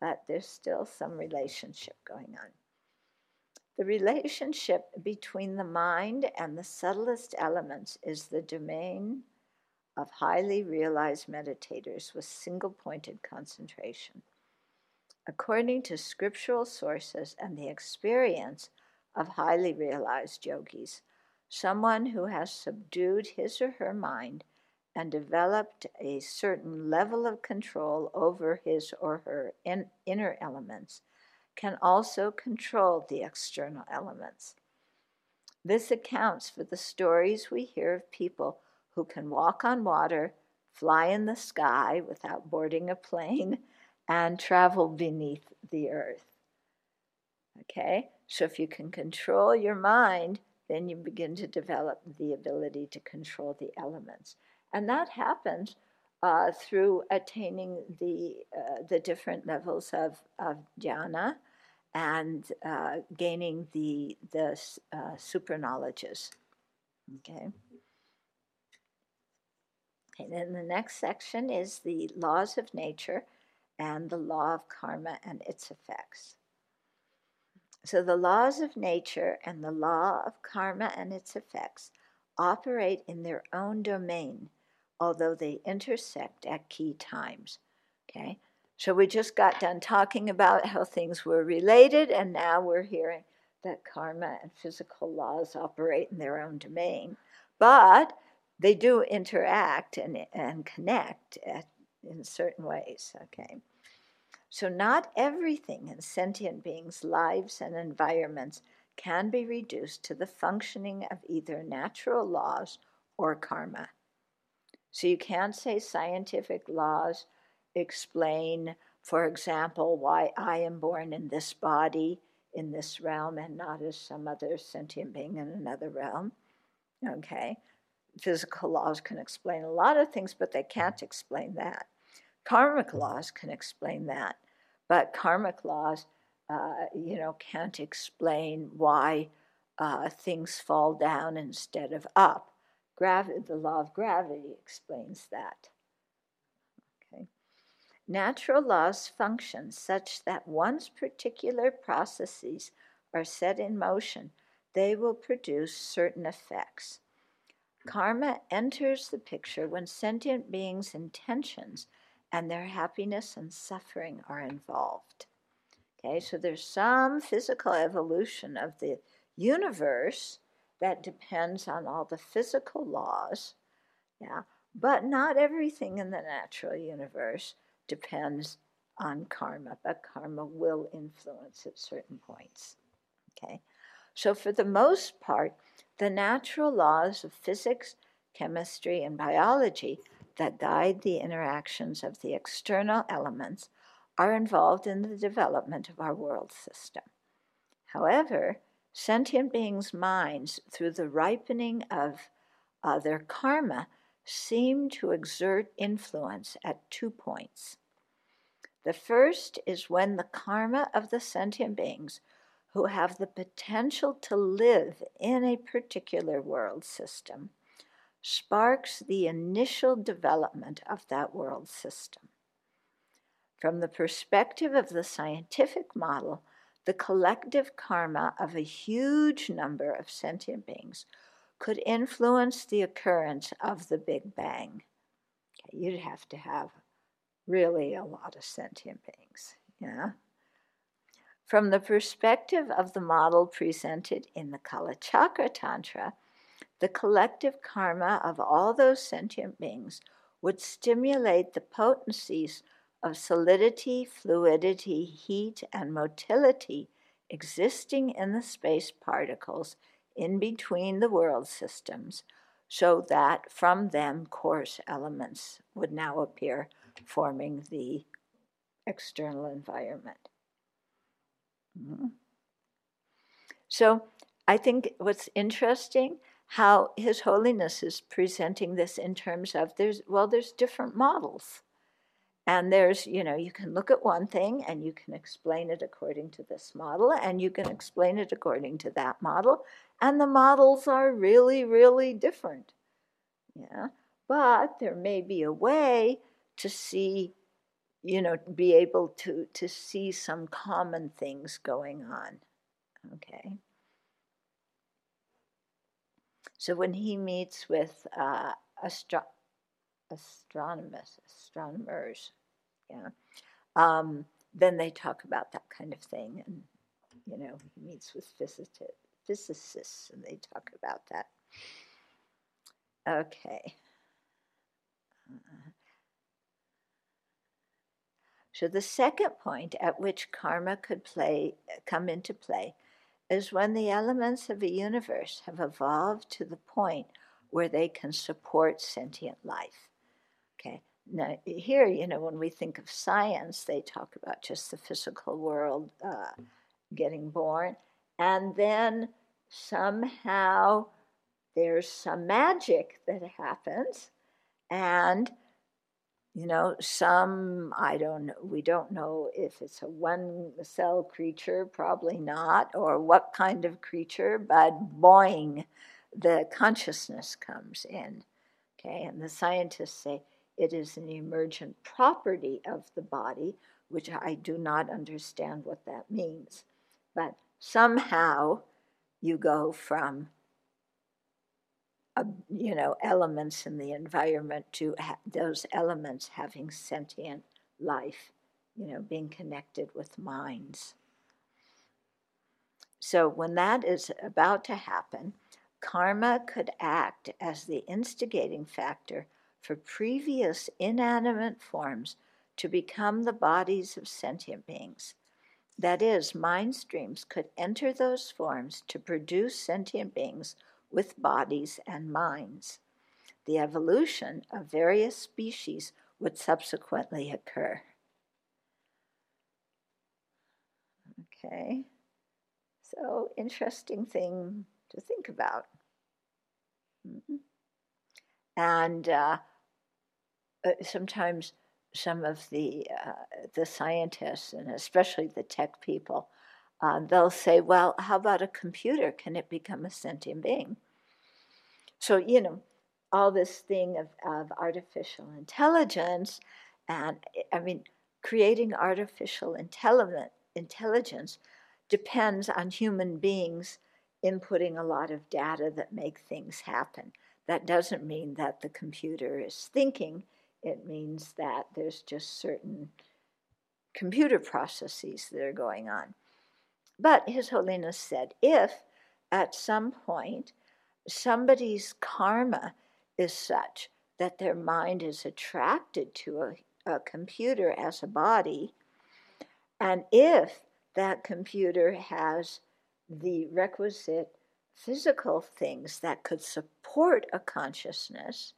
but there's still some relationship going on. The relationship between the mind and the subtlest elements is the domain of highly realized meditators with single-pointed concentration. According to scriptural sources and the experience of highly realized yogis, someone who has subdued his or her mind and developed a certain level of control over his or her inner elements can also control the external elements. This accounts for the stories we hear of people who can walk on water, fly in the sky without boarding a plane, and travel beneath the earth. Okay, so if you can control your mind, then you begin to develop the ability to control the elements. And that happens through attaining the different levels of jhana and gaining the super knowledges. Okay. And then the next section is the laws of nature and the law of karma and its effects. So the laws of nature and the law of karma and its effects operate in their own domain, although they intersect at key times. Okay, so we just got done talking about how things were related, and now we're hearing that karma and physical laws operate in their own domain, but they do interact and connect in certain ways. Okay. So not everything in sentient beings' lives and environments can be reduced to the functioning of either natural laws or karma. So you can't say scientific laws explain, for example, why I am born in this body, in this realm, and not as some other sentient being in another realm. Okay. Physical laws can explain a lot of things, but they can't explain that. Karmic laws can explain that, but karmic laws, can't explain why things fall down instead of up. The law of gravity explains that. Okay. Natural laws function such that once particular processes are set in motion, they will produce certain effects. Karma enters the picture when sentient beings' intentions and their happiness and suffering are involved. Okay, so there's some physical evolution of the universe that depends on all the physical laws, yeah, but not everything in the natural universe depends on karma, but karma will influence at certain points. Okay, so for the most part, the natural laws of physics, chemistry, and biology that guide the interactions of the external elements are involved in the development of our world system. However, sentient beings' minds, through the ripening of their karma, seem to exert influence at 2 points. The first is when the karma of the sentient beings who have the potential to live in a particular world system sparks the initial development of that world system. From the perspective of the scientific model, the collective karma of a huge number of sentient beings could influence the occurrence of the Big Bang. Okay, you'd have to have really a lot of sentient beings. Yeah. From the perspective of the model presented in the Kalachakra Tantra, the collective karma of all those sentient beings would stimulate the potencies of solidity, fluidity, heat, and motility existing in the space particles in between the world systems, so that from them coarse elements would now appear, forming the external environment. Mm-hmm. So I think what's interesting how His Holiness is presenting this in terms of there's different models. And there's, you can look at one thing and you can explain it according to this model, and you can explain it according to that model. And the models are really, really different. Yeah. But there may be a way to see, be able to see some common things going on. Okay. So when he meets with astronomers, yeah, then they talk about that kind of thing, and he meets with physicists, and they talk about that. Okay. So the second point at which karma could come into play is when the elements of a universe have evolved to the point where they can support sentient life. Okay. Now, here, you know, when we think of science, they talk about just the physical world getting born. And then somehow there's some magic that happens. And, you know, we don't know if it's a one-cell creature, probably not, or what kind of creature, but boing, the consciousness comes in. Okay, and the scientists say, it is an emergent property of the body, which I do not understand what that means. But somehow you go from, you know, elements in the environment to those elements having sentient life, you know, being connected with minds. So when that is about to happen, karma could act as the instigating factor for previous inanimate forms to become the bodies of sentient beings. That is, mind streams could enter those forms to produce sentient beings with bodies and minds. The evolution of various species would subsequently occur. Okay, so interesting thing to think about. Mm-hmm. And sometimes some of the scientists, and especially the tech people, they'll say, well, how about a computer? Can it become a sentient being? So, you know, all this thing of artificial intelligence, and I mean, creating artificial intelligence depends on human beings inputting a lot of data that make things happen. That doesn't mean that the computer is thinking. It means that there's just certain computer processes that are going on. But His Holiness said, if at some point somebody's karma is such that their mind is attracted to a computer as a body, and if that computer has the requisite physical things that could support a consciousness,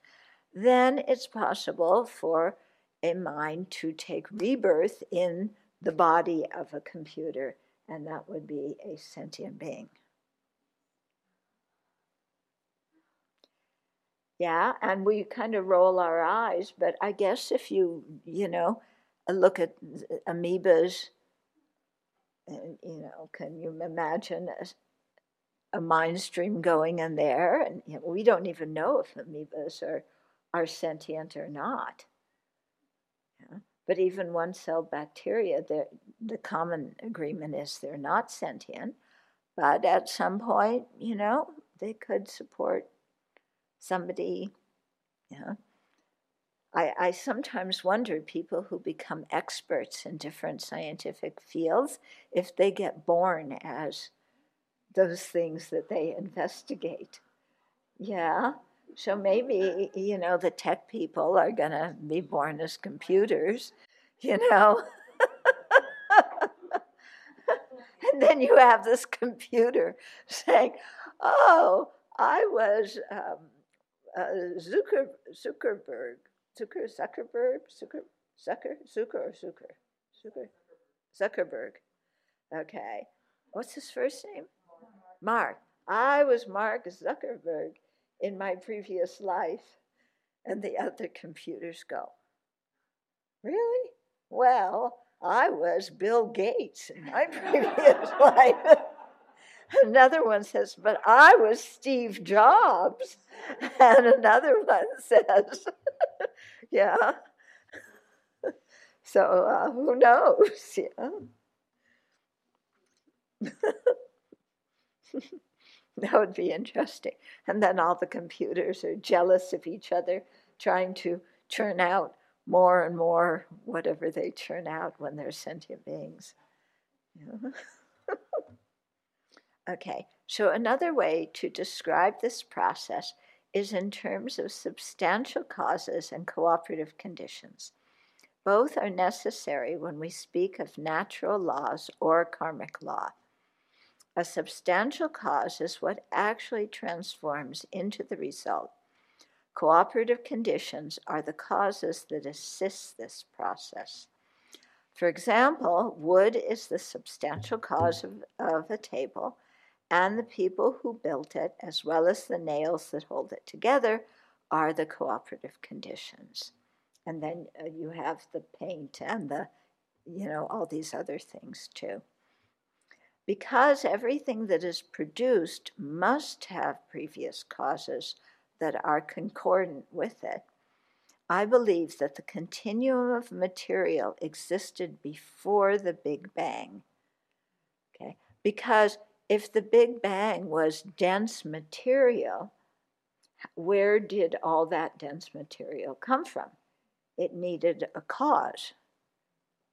then it's possible for a mind to take rebirth in the body of a computer, and that would be a sentient being. Yeah, and we kind of roll our eyes, but I guess if you know, look at amoebas, and, you know, can you imagine a mind stream going in there? And you know, we don't even know if amoebas are sentient or not. Yeah. But even one-cell bacteria, the common agreement is they're not sentient, but at some point, you know, they could support somebody. Yeah. I sometimes wonder, people who become experts in different scientific fields, if they get born as those things that they investigate. Yeah, so maybe, you know, the tech people are gonna be born as computers, you know? And then you have this computer saying, oh, I was Zuckerberg. Okay, what's his first name? Mark. I was Mark Zuckerberg in my previous life. And the other computers go, really? Well, I was Bill Gates in my previous life. Another one says, but I was Steve Jobs. And another one says, yeah. So who knows? Yeah. That would be interesting. And then all the computers are jealous of each other, trying to churn out more and more, whatever they churn out when they're sentient beings. Yeah. Okay, so another way to describe this process is in terms of substantial causes and cooperative conditions. Both are necessary when we speak of natural laws or karmic law. A substantial cause is what actually transforms into the result, Cooperative conditions are the causes that assist this process. For example, wood is the substantial cause of a table, and the people who built it, as well as the nails that hold it together, are the cooperative conditions. And then you have the paint and the, you know, all these other things too. Because everything that is produced must have previous causes that are concordant with it, I believe that the continuum of material existed before the Big Bang. Okay? Because if the Big Bang was dense material, where did all that dense material come from? It needed a cause,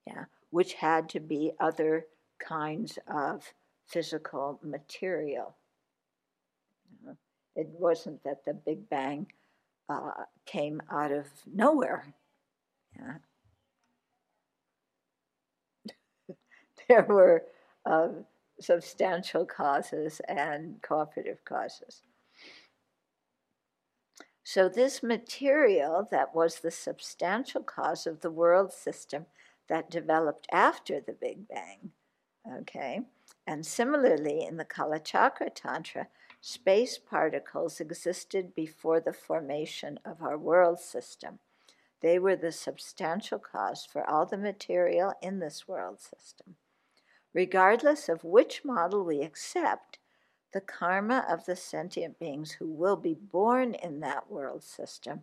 yeah, which had to be other kinds of physical material. It wasn't that the Big Bang came out of nowhere. Yeah. There were substantial causes and cooperative causes. So this material that was the substantial cause of the world system that developed after the Big Bang, okay? And similarly, in the Kalachakra Tantra, space particles existed before the formation of our world system. They were the substantial cause for all the material in this world system. Regardless of which model we accept, the karma of the sentient beings who will be born in that world system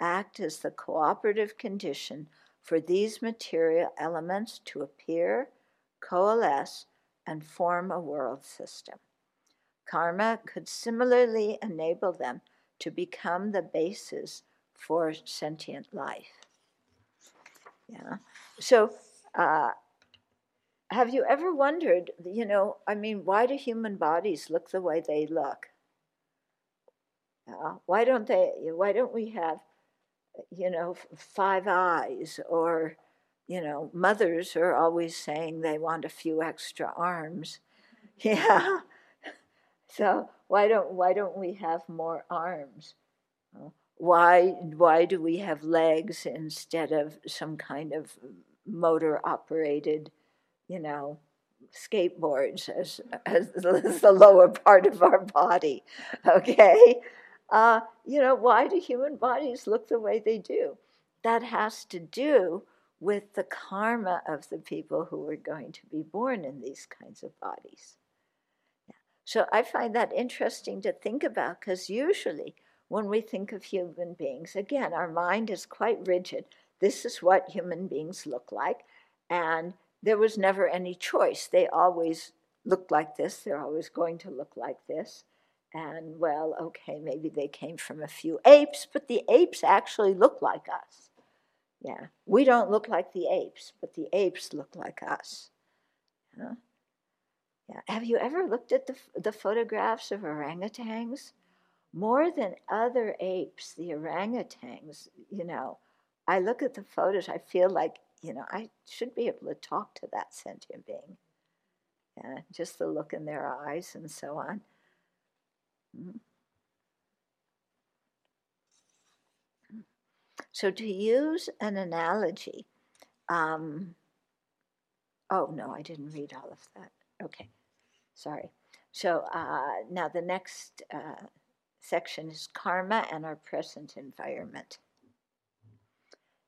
act as the cooperative condition for these material elements to appear, coalesce, and form a world system. Karma could similarly enable them to become the basis for sentient life. Yeah. So, have you ever wondered, you know, I mean, why do human bodies look the way they look? Why don't we have, you know, five eyes? Or, you know, mothers are always saying they want a few extra arms. Yeah. So why don't we have more arms? Why do we have legs instead of some kind of motor-operated, you know, skateboards as the lower part of our body? Okay, you know, why do human bodies look the way they do? That has to do with the karma of the people who are going to be born in these kinds of bodies. So I find that interesting to think about, because usually when we think of human beings, again, our mind is quite rigid. This is what human beings look like, and there was never any choice. They always looked like this. They're always going to look like this. And, well, okay, maybe they came from a few apes, but the apes actually look like us. Yeah, we don't look like the apes, but the apes look like us. Huh? Yeah. Have you ever looked at the photographs of orangutans? More than other apes, the orangutans, you know, I look at the photos, I feel like, you know, I should be able to talk to that sentient being. Yeah, just the look in their eyes and so on. Mm-hmm. So to use an analogy, oh, no, I didn't read all of that. Okay, sorry. So now the next section is karma and our present environment.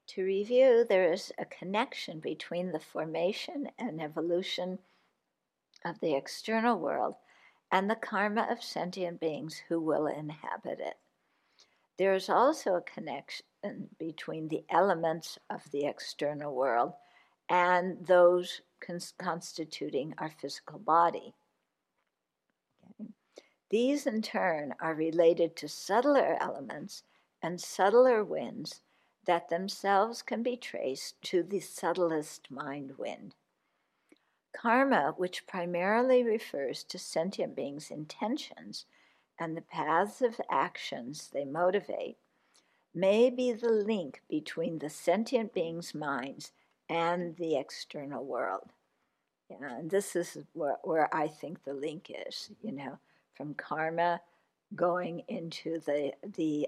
To review, there is a connection between the formation and evolution of the external world and the karma of sentient beings who will inhabit it. There is also a connection between the elements of the external world and those constituting our physical body. Okay. These, in turn, are related to subtler elements and subtler winds that themselves can be traced to the subtlest mind wind. Karma, which primarily refers to sentient beings' intentions and the paths of actions they motivate, may be the link between the sentient beings' minds and the external world. Yeah, and this is where I think the link is, you know, from karma going into the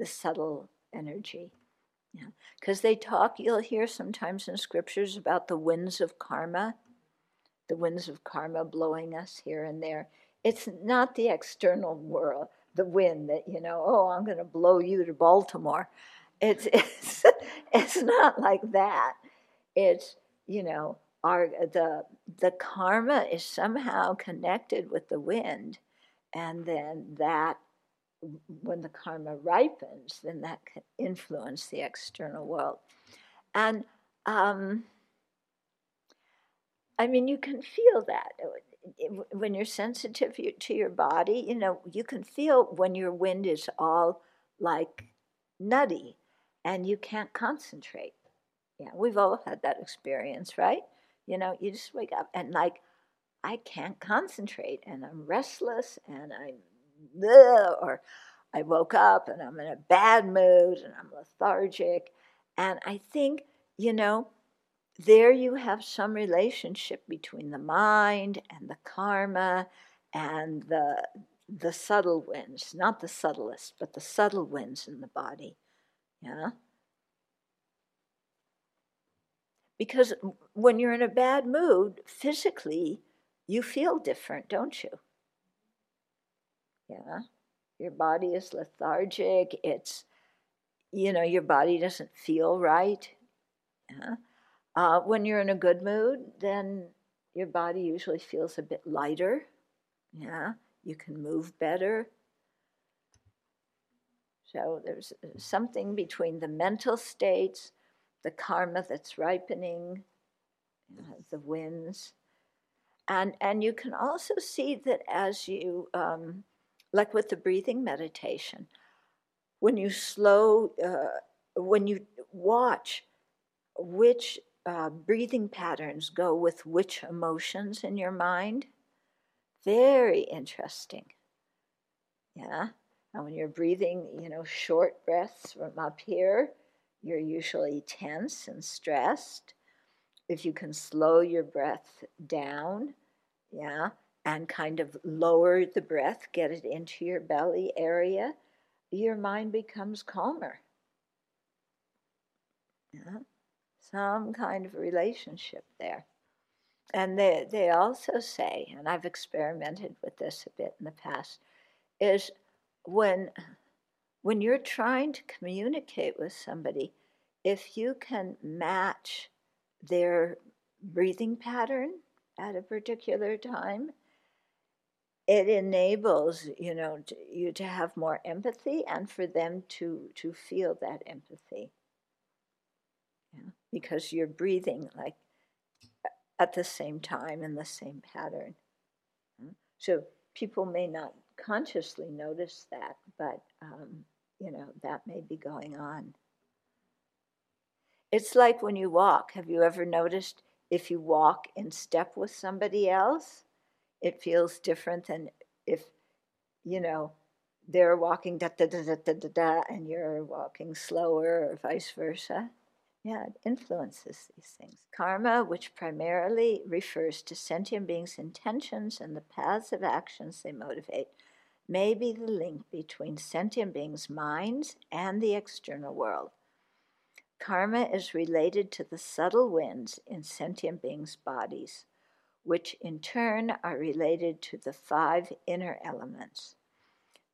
the subtle energy. Because they talk, you'll hear sometimes in scriptures about the winds of karma, blowing us here and there. It's not the external world, the wind that, you know, oh, I'm going to blow you to Baltimore. It's not like that. It's, you know, the karma is somehow connected with the wind, and then that, when the karma ripens, then that can influence the external world. And I mean, you can feel that when you're sensitive to your body. You know, you can feel when your wind is all like nutty and you can't concentrate. Yeah, we've all had that experience, right? You know, you just wake up and like, I can't concentrate, and I'm restless, and I'm or I woke up and I'm in a bad mood and I'm lethargic. And I think, you know, there you have some relationship between the mind and the karma and the subtle winds, not the subtlest, but the subtle winds in the body. Yeah. Because when you're in a bad mood, physically, you feel different, don't you? Yeah, your body is lethargic. It's, you know, your body doesn't feel right. Yeah. When you're in a good mood, then your body usually feels a bit lighter. Yeah, you can move better. So there's something between the mental states, the karma that's ripening, the winds, and you can also see that as you like with the breathing meditation, when you slow, when you watch which breathing patterns go with which emotions in your mind, very interesting. Yeah, and when you're breathing, you know, short breaths from up here, you're usually tense and stressed. If you can slow your breath down, yeah, and kind of lower the breath, get it into your belly area, your mind becomes calmer. Yeah. Some kind of relationship there. And they also say, and I've experimented with this a bit in the past, is when you're trying to communicate with somebody, if you can match their breathing pattern at a particular time, it enables, you know, you to have more empathy and for them to feel that empathy. Yeah. Because you're breathing like at the same time in the same pattern. Yeah. So people may not consciously notice that, but, you know, that may be going on. It's like when you walk. Have you ever noticed if you walk in step with somebody else? It feels different than if, you know, they're walking da-da-da-da-da-da and you're walking slower or vice versa. Yeah, it influences these things. Karma, which primarily refers to sentient beings' intentions and the paths of actions they motivate, may be the link between sentient beings' minds and the external world. Karma is related to the subtle winds in sentient beings' bodies, which in turn are related to the 5 inner elements.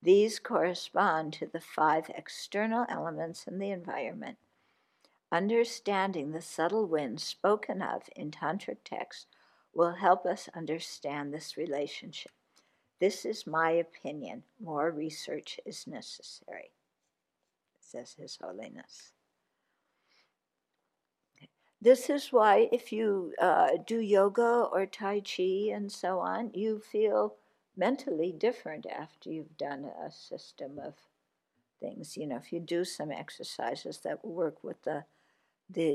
These correspond to the 5 external elements in the environment. Understanding the subtle winds spoken of in tantric texts will help us understand this relationship. This is my opinion. More research is necessary, says His Holiness. This is why if you do yoga or tai chi and so on, you feel mentally different after you've done a system of things. You know, if you do some exercises that work with the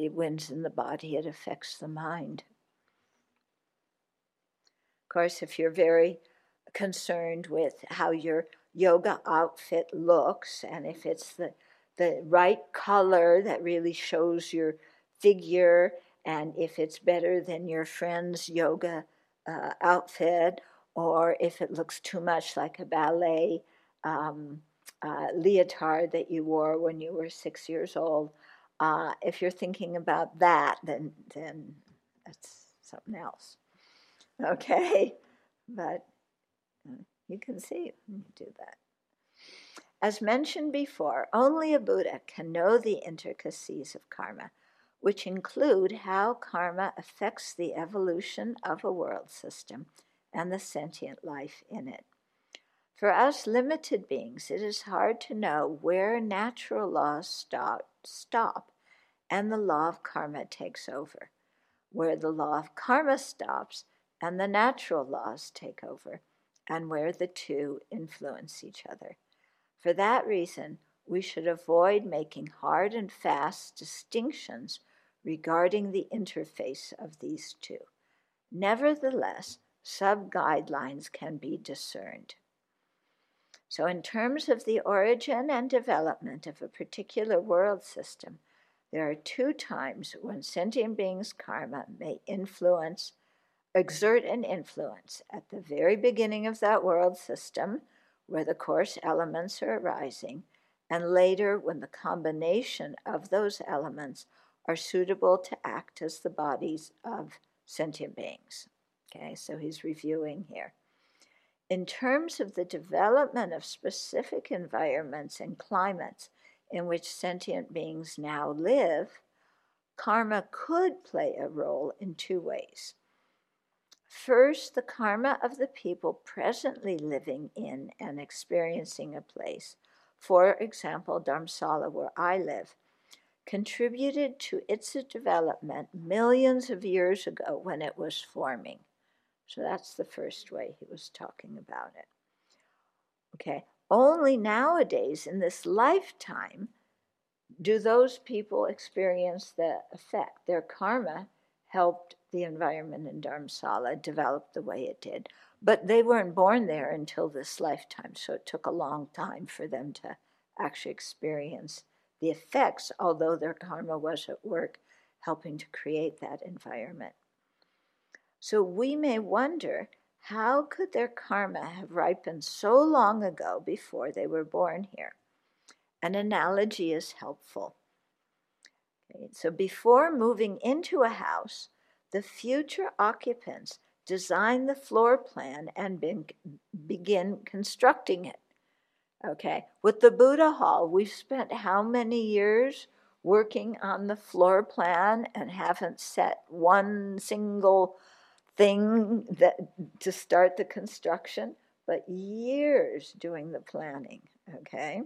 winds in the body, it affects the mind. Of course, if you're very concerned with how your yoga outfit looks and if it's the right color that really shows your figure, and if it's better than your friend's yoga outfit, or if it looks too much like a ballet leotard that you wore when you were 6 years old. If you're thinking about that, then that's something else. Okay? But you can see when you do that. As mentioned before, only a Buddha can know the intricacies of karma, which include how karma affects the evolution of a world system and the sentient life in it. For us limited beings, it is hard to know where natural laws stop and the law of karma takes over, where the law of karma stops and the natural laws take over, and where the two influence each other. For that reason, we should avoid making hard and fast distinctions regarding the interface of these two. Nevertheless, sub-guidelines can be discerned. So in terms of the origin and development of a particular world system, there are two times when sentient beings' karma may exert an influence at the very beginning of that world system, where the coarse elements are arising, and later when the combination of those elements are suitable to act as the bodies of sentient beings. Okay, so he's reviewing here. In terms of the development of specific environments and climates in which sentient beings now live, karma could play a role in two ways. First, the karma of the people presently living in and experiencing a place, for example, Dharamsala, where I live, contributed to its development millions of years ago when it was forming. So that's the first way he was talking about it. Okay, only nowadays, in this lifetime, do those people experience the effect. Their karma helped the environment in Dharamsala developed the way it did. But they weren't born there until this lifetime, so it took a long time for them to actually experience the effects, although their karma was at work helping to create that environment. So we may wonder, how could their karma have ripened so long ago before they were born here? An analogy is helpful. Okay, so before moving into a house, the future occupants design the floor plan and begin constructing it. Okay, with the Buddha Hall, we've spent how many years working on the floor plan and haven't set one single thing to start the construction, but years doing the planning, okay?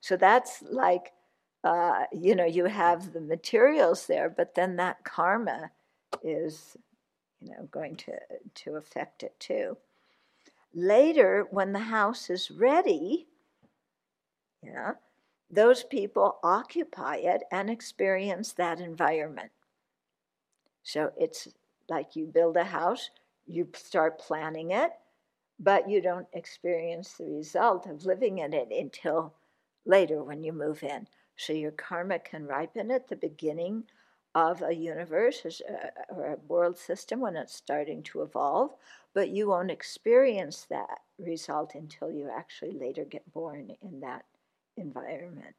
So that's like, you have the materials there, but then that karma is, going to affect it too. Later, when the house is ready, those people occupy it and experience that environment. So it's like you build a house, you start planning it, but you don't experience the result of living in it until later when you move in. So your karma can ripen at the beginning of a universe or a world system when it's starting to evolve, but you won't experience that result until you actually later get born in that environment.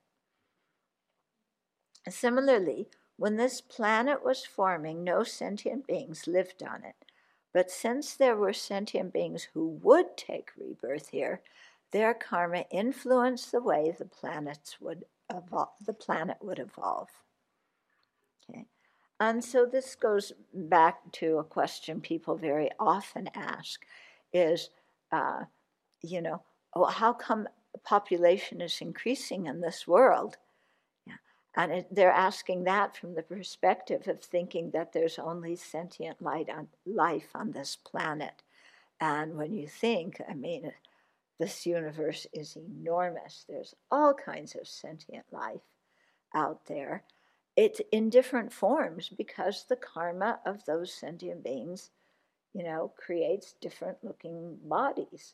Similarly, when this planet was forming, no sentient beings lived on it. But since there were sentient beings who would take rebirth here, their karma influenced the way the planet would evolve. Okay. And so this goes back to a question people very often ask is, how come population is increasing in this world? Yeah. And they're asking that from the perspective of thinking that there's only sentient life on this planet. And when you think, this universe is enormous. There's all kinds of sentient life out there. It's in different forms because the karma of those sentient beings, creates different looking bodies.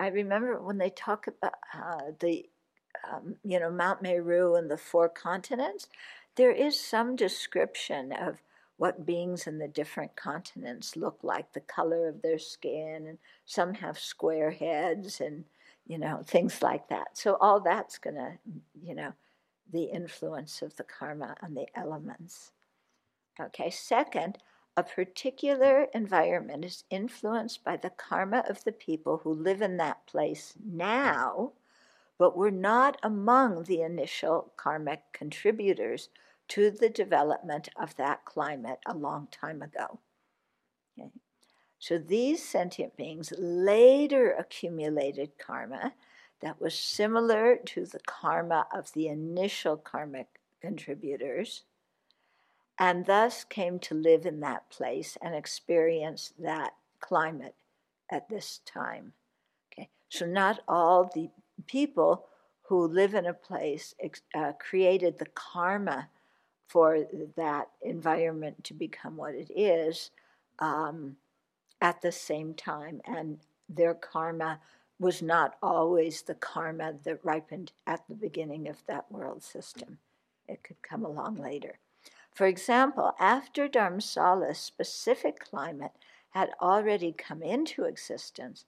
I remember when they talk about Mount Meru and the four continents, there is some description of what beings in the different continents look like, the color of their skin, and some have square heads and, things like that. So all that's going to, the influence of the karma on the elements. Okay, second, a particular environment is influenced by the karma of the people who live in that place now, but were not among the initial karmic contributors to the development of that climate a long time ago. Okay. So these sentient beings later accumulated karma that was similar to the karma of the initial karmic contributors, and thus came to live in that place and experience that climate at this time. Okay. So not all the people who live in a place created the karma for that environment to become what it is at the same time, and their karma was not always the karma that ripened at the beginning of that world system. It could come along later. For example, after Dharamsala's specific climate had already come into existence,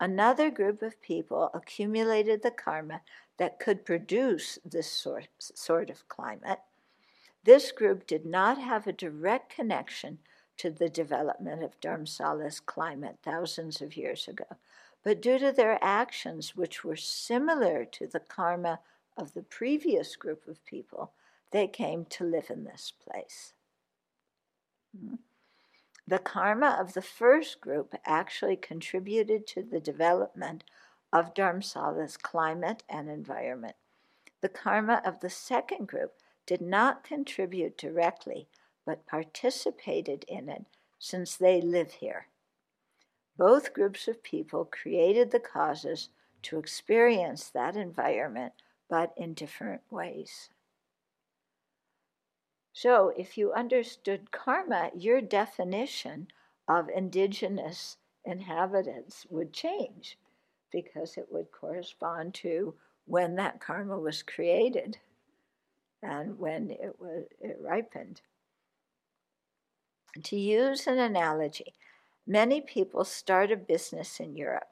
another group of people accumulated the karma that could produce this sort of climate. This group did not have a direct connection to the development of Dharamsala's climate thousands of years ago, but due to their actions, which were similar to the karma of the previous group of people, they came to live in this place. The karma of the first group actually contributed to the development of Dharamsala's climate and environment. The karma of the second group did not contribute directly, but participated in it since they live here. Both groups of people created the causes to experience that environment, but in different ways. So if you understood karma, your definition of indigenous inhabitants would change, because it would correspond to when that karma was created and when it ripened. To use an analogy, many people start a business in Europe.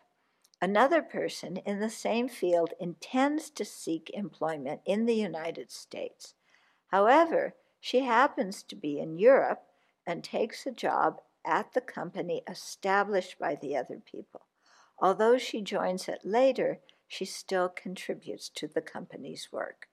Another person in the same field intends to seek employment in the United States. However, she happens to be in Europe and takes a job at the company established by the other people. Although she joins it later, she still contributes to the company's work.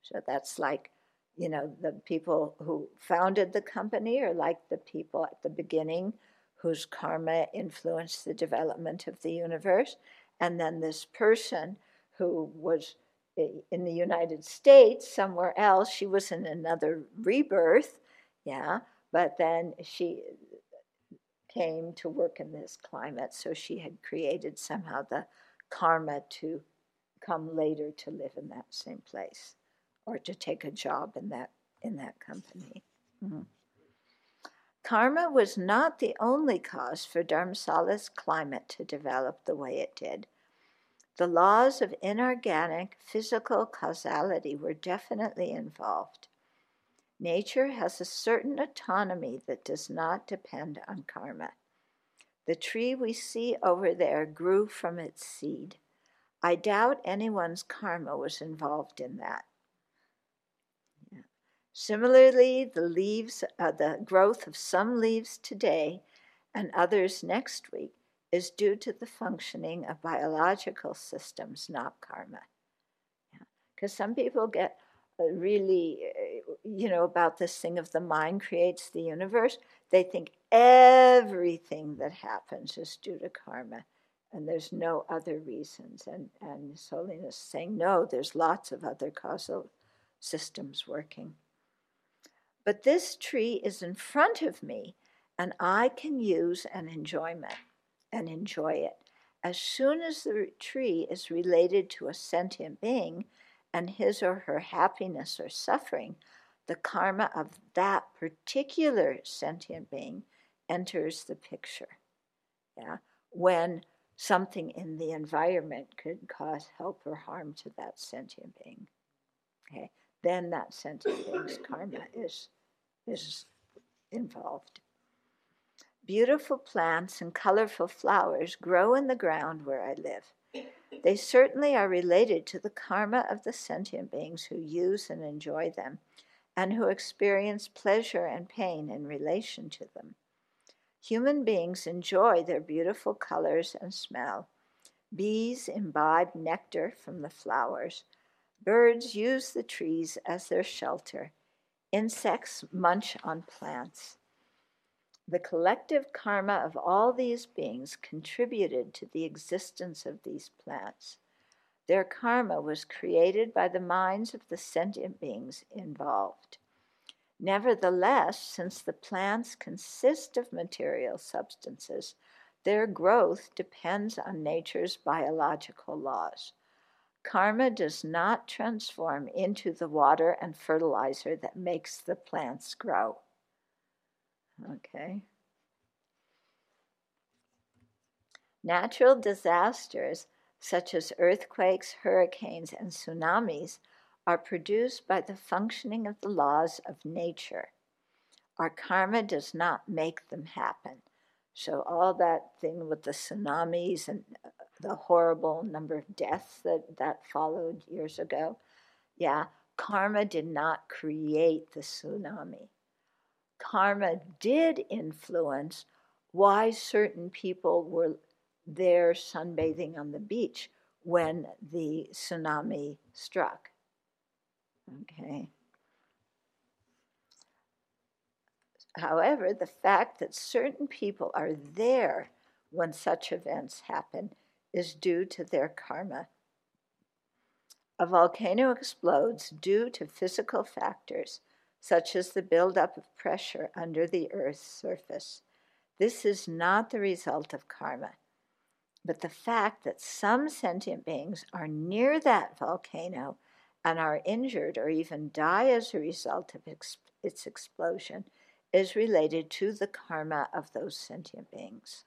So that's like, the people who founded the company are like the people at the beginning whose karma influenced the development of the universe. And then this person who was in the United States somewhere else, she was in another rebirth, but then she came to work in this climate, so she had created somehow the karma to come later to live in that same place or to take a job in that company. Mm-hmm. Karma was not the only cause for Dharamsala's climate to develop the way it did. The laws of inorganic physical causality were definitely involved. Nature has a certain autonomy that does not depend on karma. The tree we see over there grew from its seed. I doubt anyone's karma was involved in that. Similarly, the growth of some leaves today and others next week is due to the functioning of biological systems, not karma. Because some people get really, about this thing of the mind creates the universe. They think everything that happens is due to karma, and there's no other reasons. And His Holiness is saying, no, there's lots of other causal systems working. But this tree is in front of me, and I can use and enjoy it. As soon as the tree is related to a sentient being and his or her happiness or suffering, the karma of that particular sentient being enters the picture. When something in the environment could cause help or harm to that sentient being, okay, then that sentient being's karma is involved. Beautiful plants and colorful flowers grow in the ground where I live. They certainly are related to the karma of the sentient beings who use and enjoy them, and who experience pleasure and pain in relation to them. Human beings enjoy their beautiful colors and smell. Bees imbibe nectar from the flowers. Birds use the trees as their shelter. Insects munch on plants. The collective karma of all these beings contributed to the existence of these plants. Their karma was created by the minds of the sentient beings involved. Nevertheless, since the plants consist of material substances, their growth depends on nature's biological laws. Karma does not transform into the water and fertilizer that makes the plants grow. Okay. Natural disasters such as earthquakes, hurricanes, and tsunamis are produced by the functioning of the laws of nature. Our karma does not make them happen. So all that thing with the tsunamis and the horrible number of deaths that followed years ago, yeah, karma did not create the tsunami. Karma did influence why certain people were there sunbathing on the beach when the tsunami struck. Okay. However, the fact that certain people are there when such events happen is due to their karma. A volcano explodes due to physical factors, such as the buildup of pressure under the Earth's surface. This is not the result of karma, but the fact that some sentient beings are near that volcano and are injured or even die as a result of its explosion is related to the karma of those sentient beings.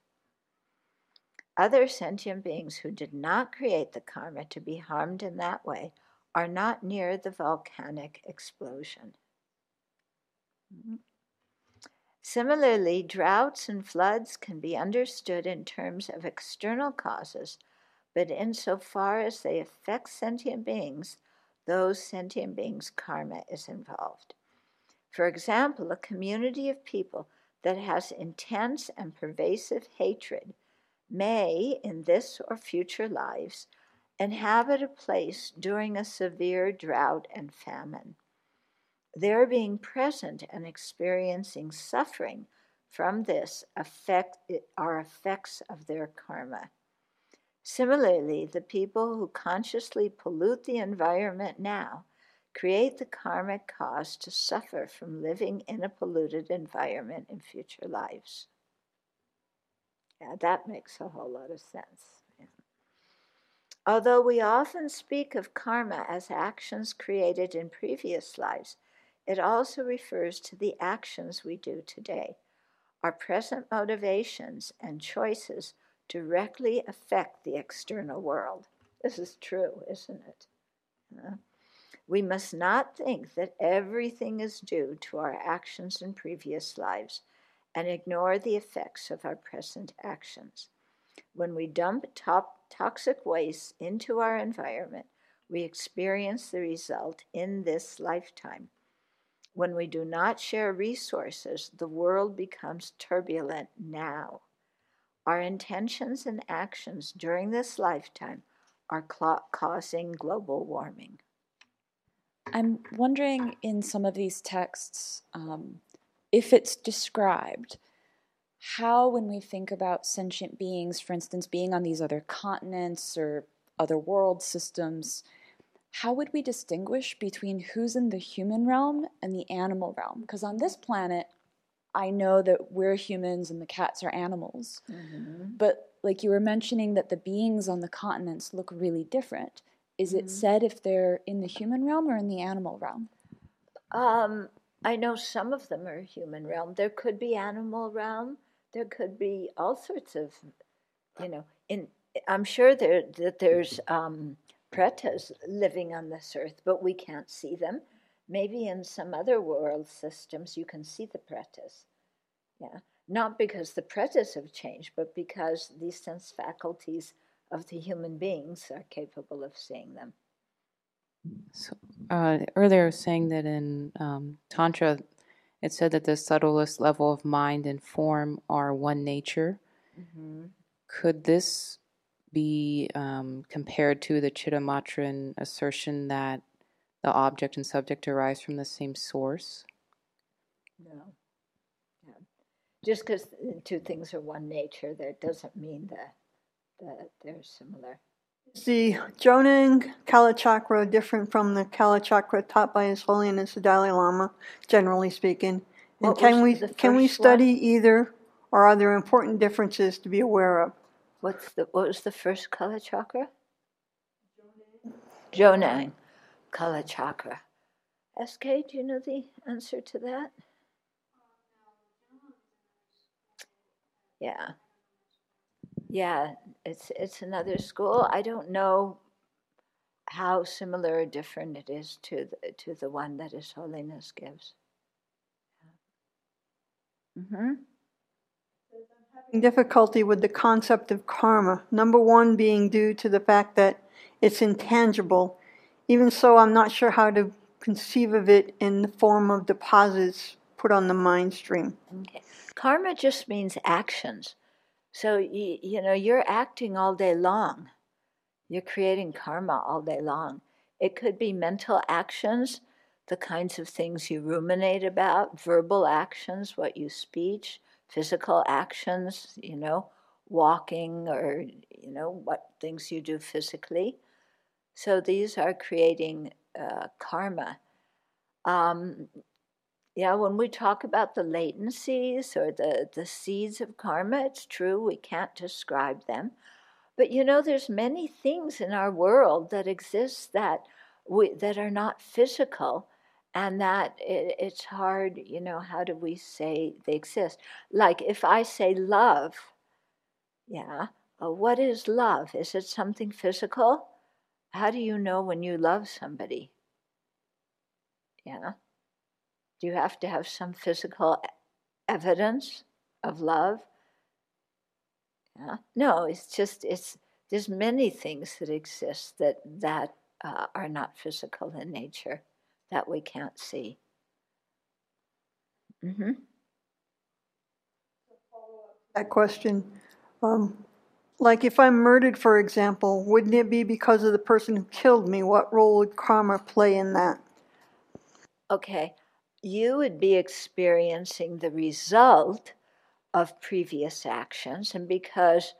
Other sentient beings who did not create the karma to be harmed in that way are not near the volcanic explosion. Similarly, droughts and floods can be understood in terms of external causes, but insofar as they affect sentient beings, those sentient beings' karma is involved. For example, a community of people that has intense and pervasive hatred may, in this or future lives, inhabit a place during a severe drought and famine. Their being present and experiencing suffering from this are effects of their karma. Similarly, the people who consciously pollute the environment now create the karmic cause to suffer from living in a polluted environment in future lives. Yeah, that makes a whole lot of sense. Yeah. Although we often speak of karma as actions created in previous lives, it also refers to the actions we do today. Our present motivations and choices directly affect the external world. This is true, isn't it? Yeah. We must not think that everything is due to our actions in previous lives and ignore the effects of our present actions. When we dump toxic waste into our environment, we experience the result in this lifetime. When we do not share resources, the world becomes turbulent now. Our intentions and actions during this lifetime are causing global warming. I'm wondering in some of these texts, if it's described, how when we think about sentient beings, for instance, being on these other continents or other world systems, how would we distinguish between who's in the human realm and the animal realm? Because on this planet, I know that we're humans and the cats are animals. Mm-hmm. But like you were mentioning that the beings on the continents look really different. Is it said if they're in the human realm or in the animal realm? I know some of them are human realm. There could be animal realm. There could be all sorts of, I'm sure there's... pretas living on this earth, but we can't see them. Maybe in some other world systems you can see the pretas. Yeah, not because the pretas have changed, but because these sense faculties of the human beings are capable of seeing them. So, earlier I was saying that in Tantra, it said that the subtlest level of mind and form are one nature. Mm-hmm. Could this be compared to the Chittamatra assertion that the object and subject arise from the same source? No. Yeah. Just because two things are one nature, that doesn't mean that they're similar. Is the Jonang Kalachakra different from the Kalachakra taught by His Holiness the Dalai Lama, generally speaking? And can we study either, or are there important differences to be aware of? What was the first Kalachakra? Jonang Kalachakra. SK, do you know the answer to that? Yeah. Yeah, it's another school. I don't know how similar or different it is to the one that His Holiness gives. Mm-hmm. Having difficulty with the concept of karma. Number one being due to the fact that it's intangible. Even so, I'm not sure how to conceive of it in the form of deposits put on the mind stream. Okay. Karma just means actions. So, you know, you're acting all day long. You're creating karma all day long. It could be mental actions, the kinds of things you ruminate about, verbal actions, what you speak, physical actions, you know, walking or, you know, what things you do physically. So these are creating karma. Yeah, when we talk about the latencies or the seeds of karma, it's true, we can't describe them. But you know, there's many things in our world that exist that are not physical, and that it's hard, you know, how do we say they exist? Like if I say love, yeah, what is love? Is it something physical? How do you know when you love somebody? Yeah. Do you have to have some physical evidence of love? Yeah. No, there's many things that exist that are not physical in nature, that we can't see. Mm-hmm. That question, like if I'm murdered, for example, wouldn't it be because of the person who killed me? What role would karma play in that? Okay. You would be experiencing the result of previous actions, and because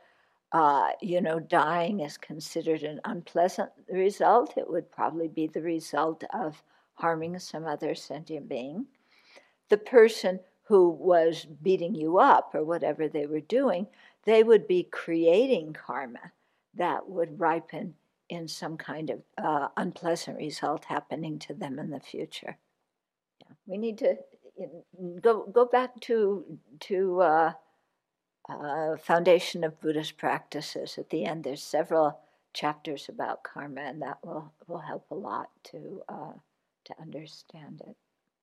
you know, dying is considered an unpleasant result, it would probably be the result of harming some other sentient being. The person who was beating you up or whatever they were doing, they would be creating karma that would ripen in some kind of unpleasant result happening to them in the future. We need to go back to foundation of Buddhist practices. At the end, there's several chapters about karma, and that will help a lot to understand it.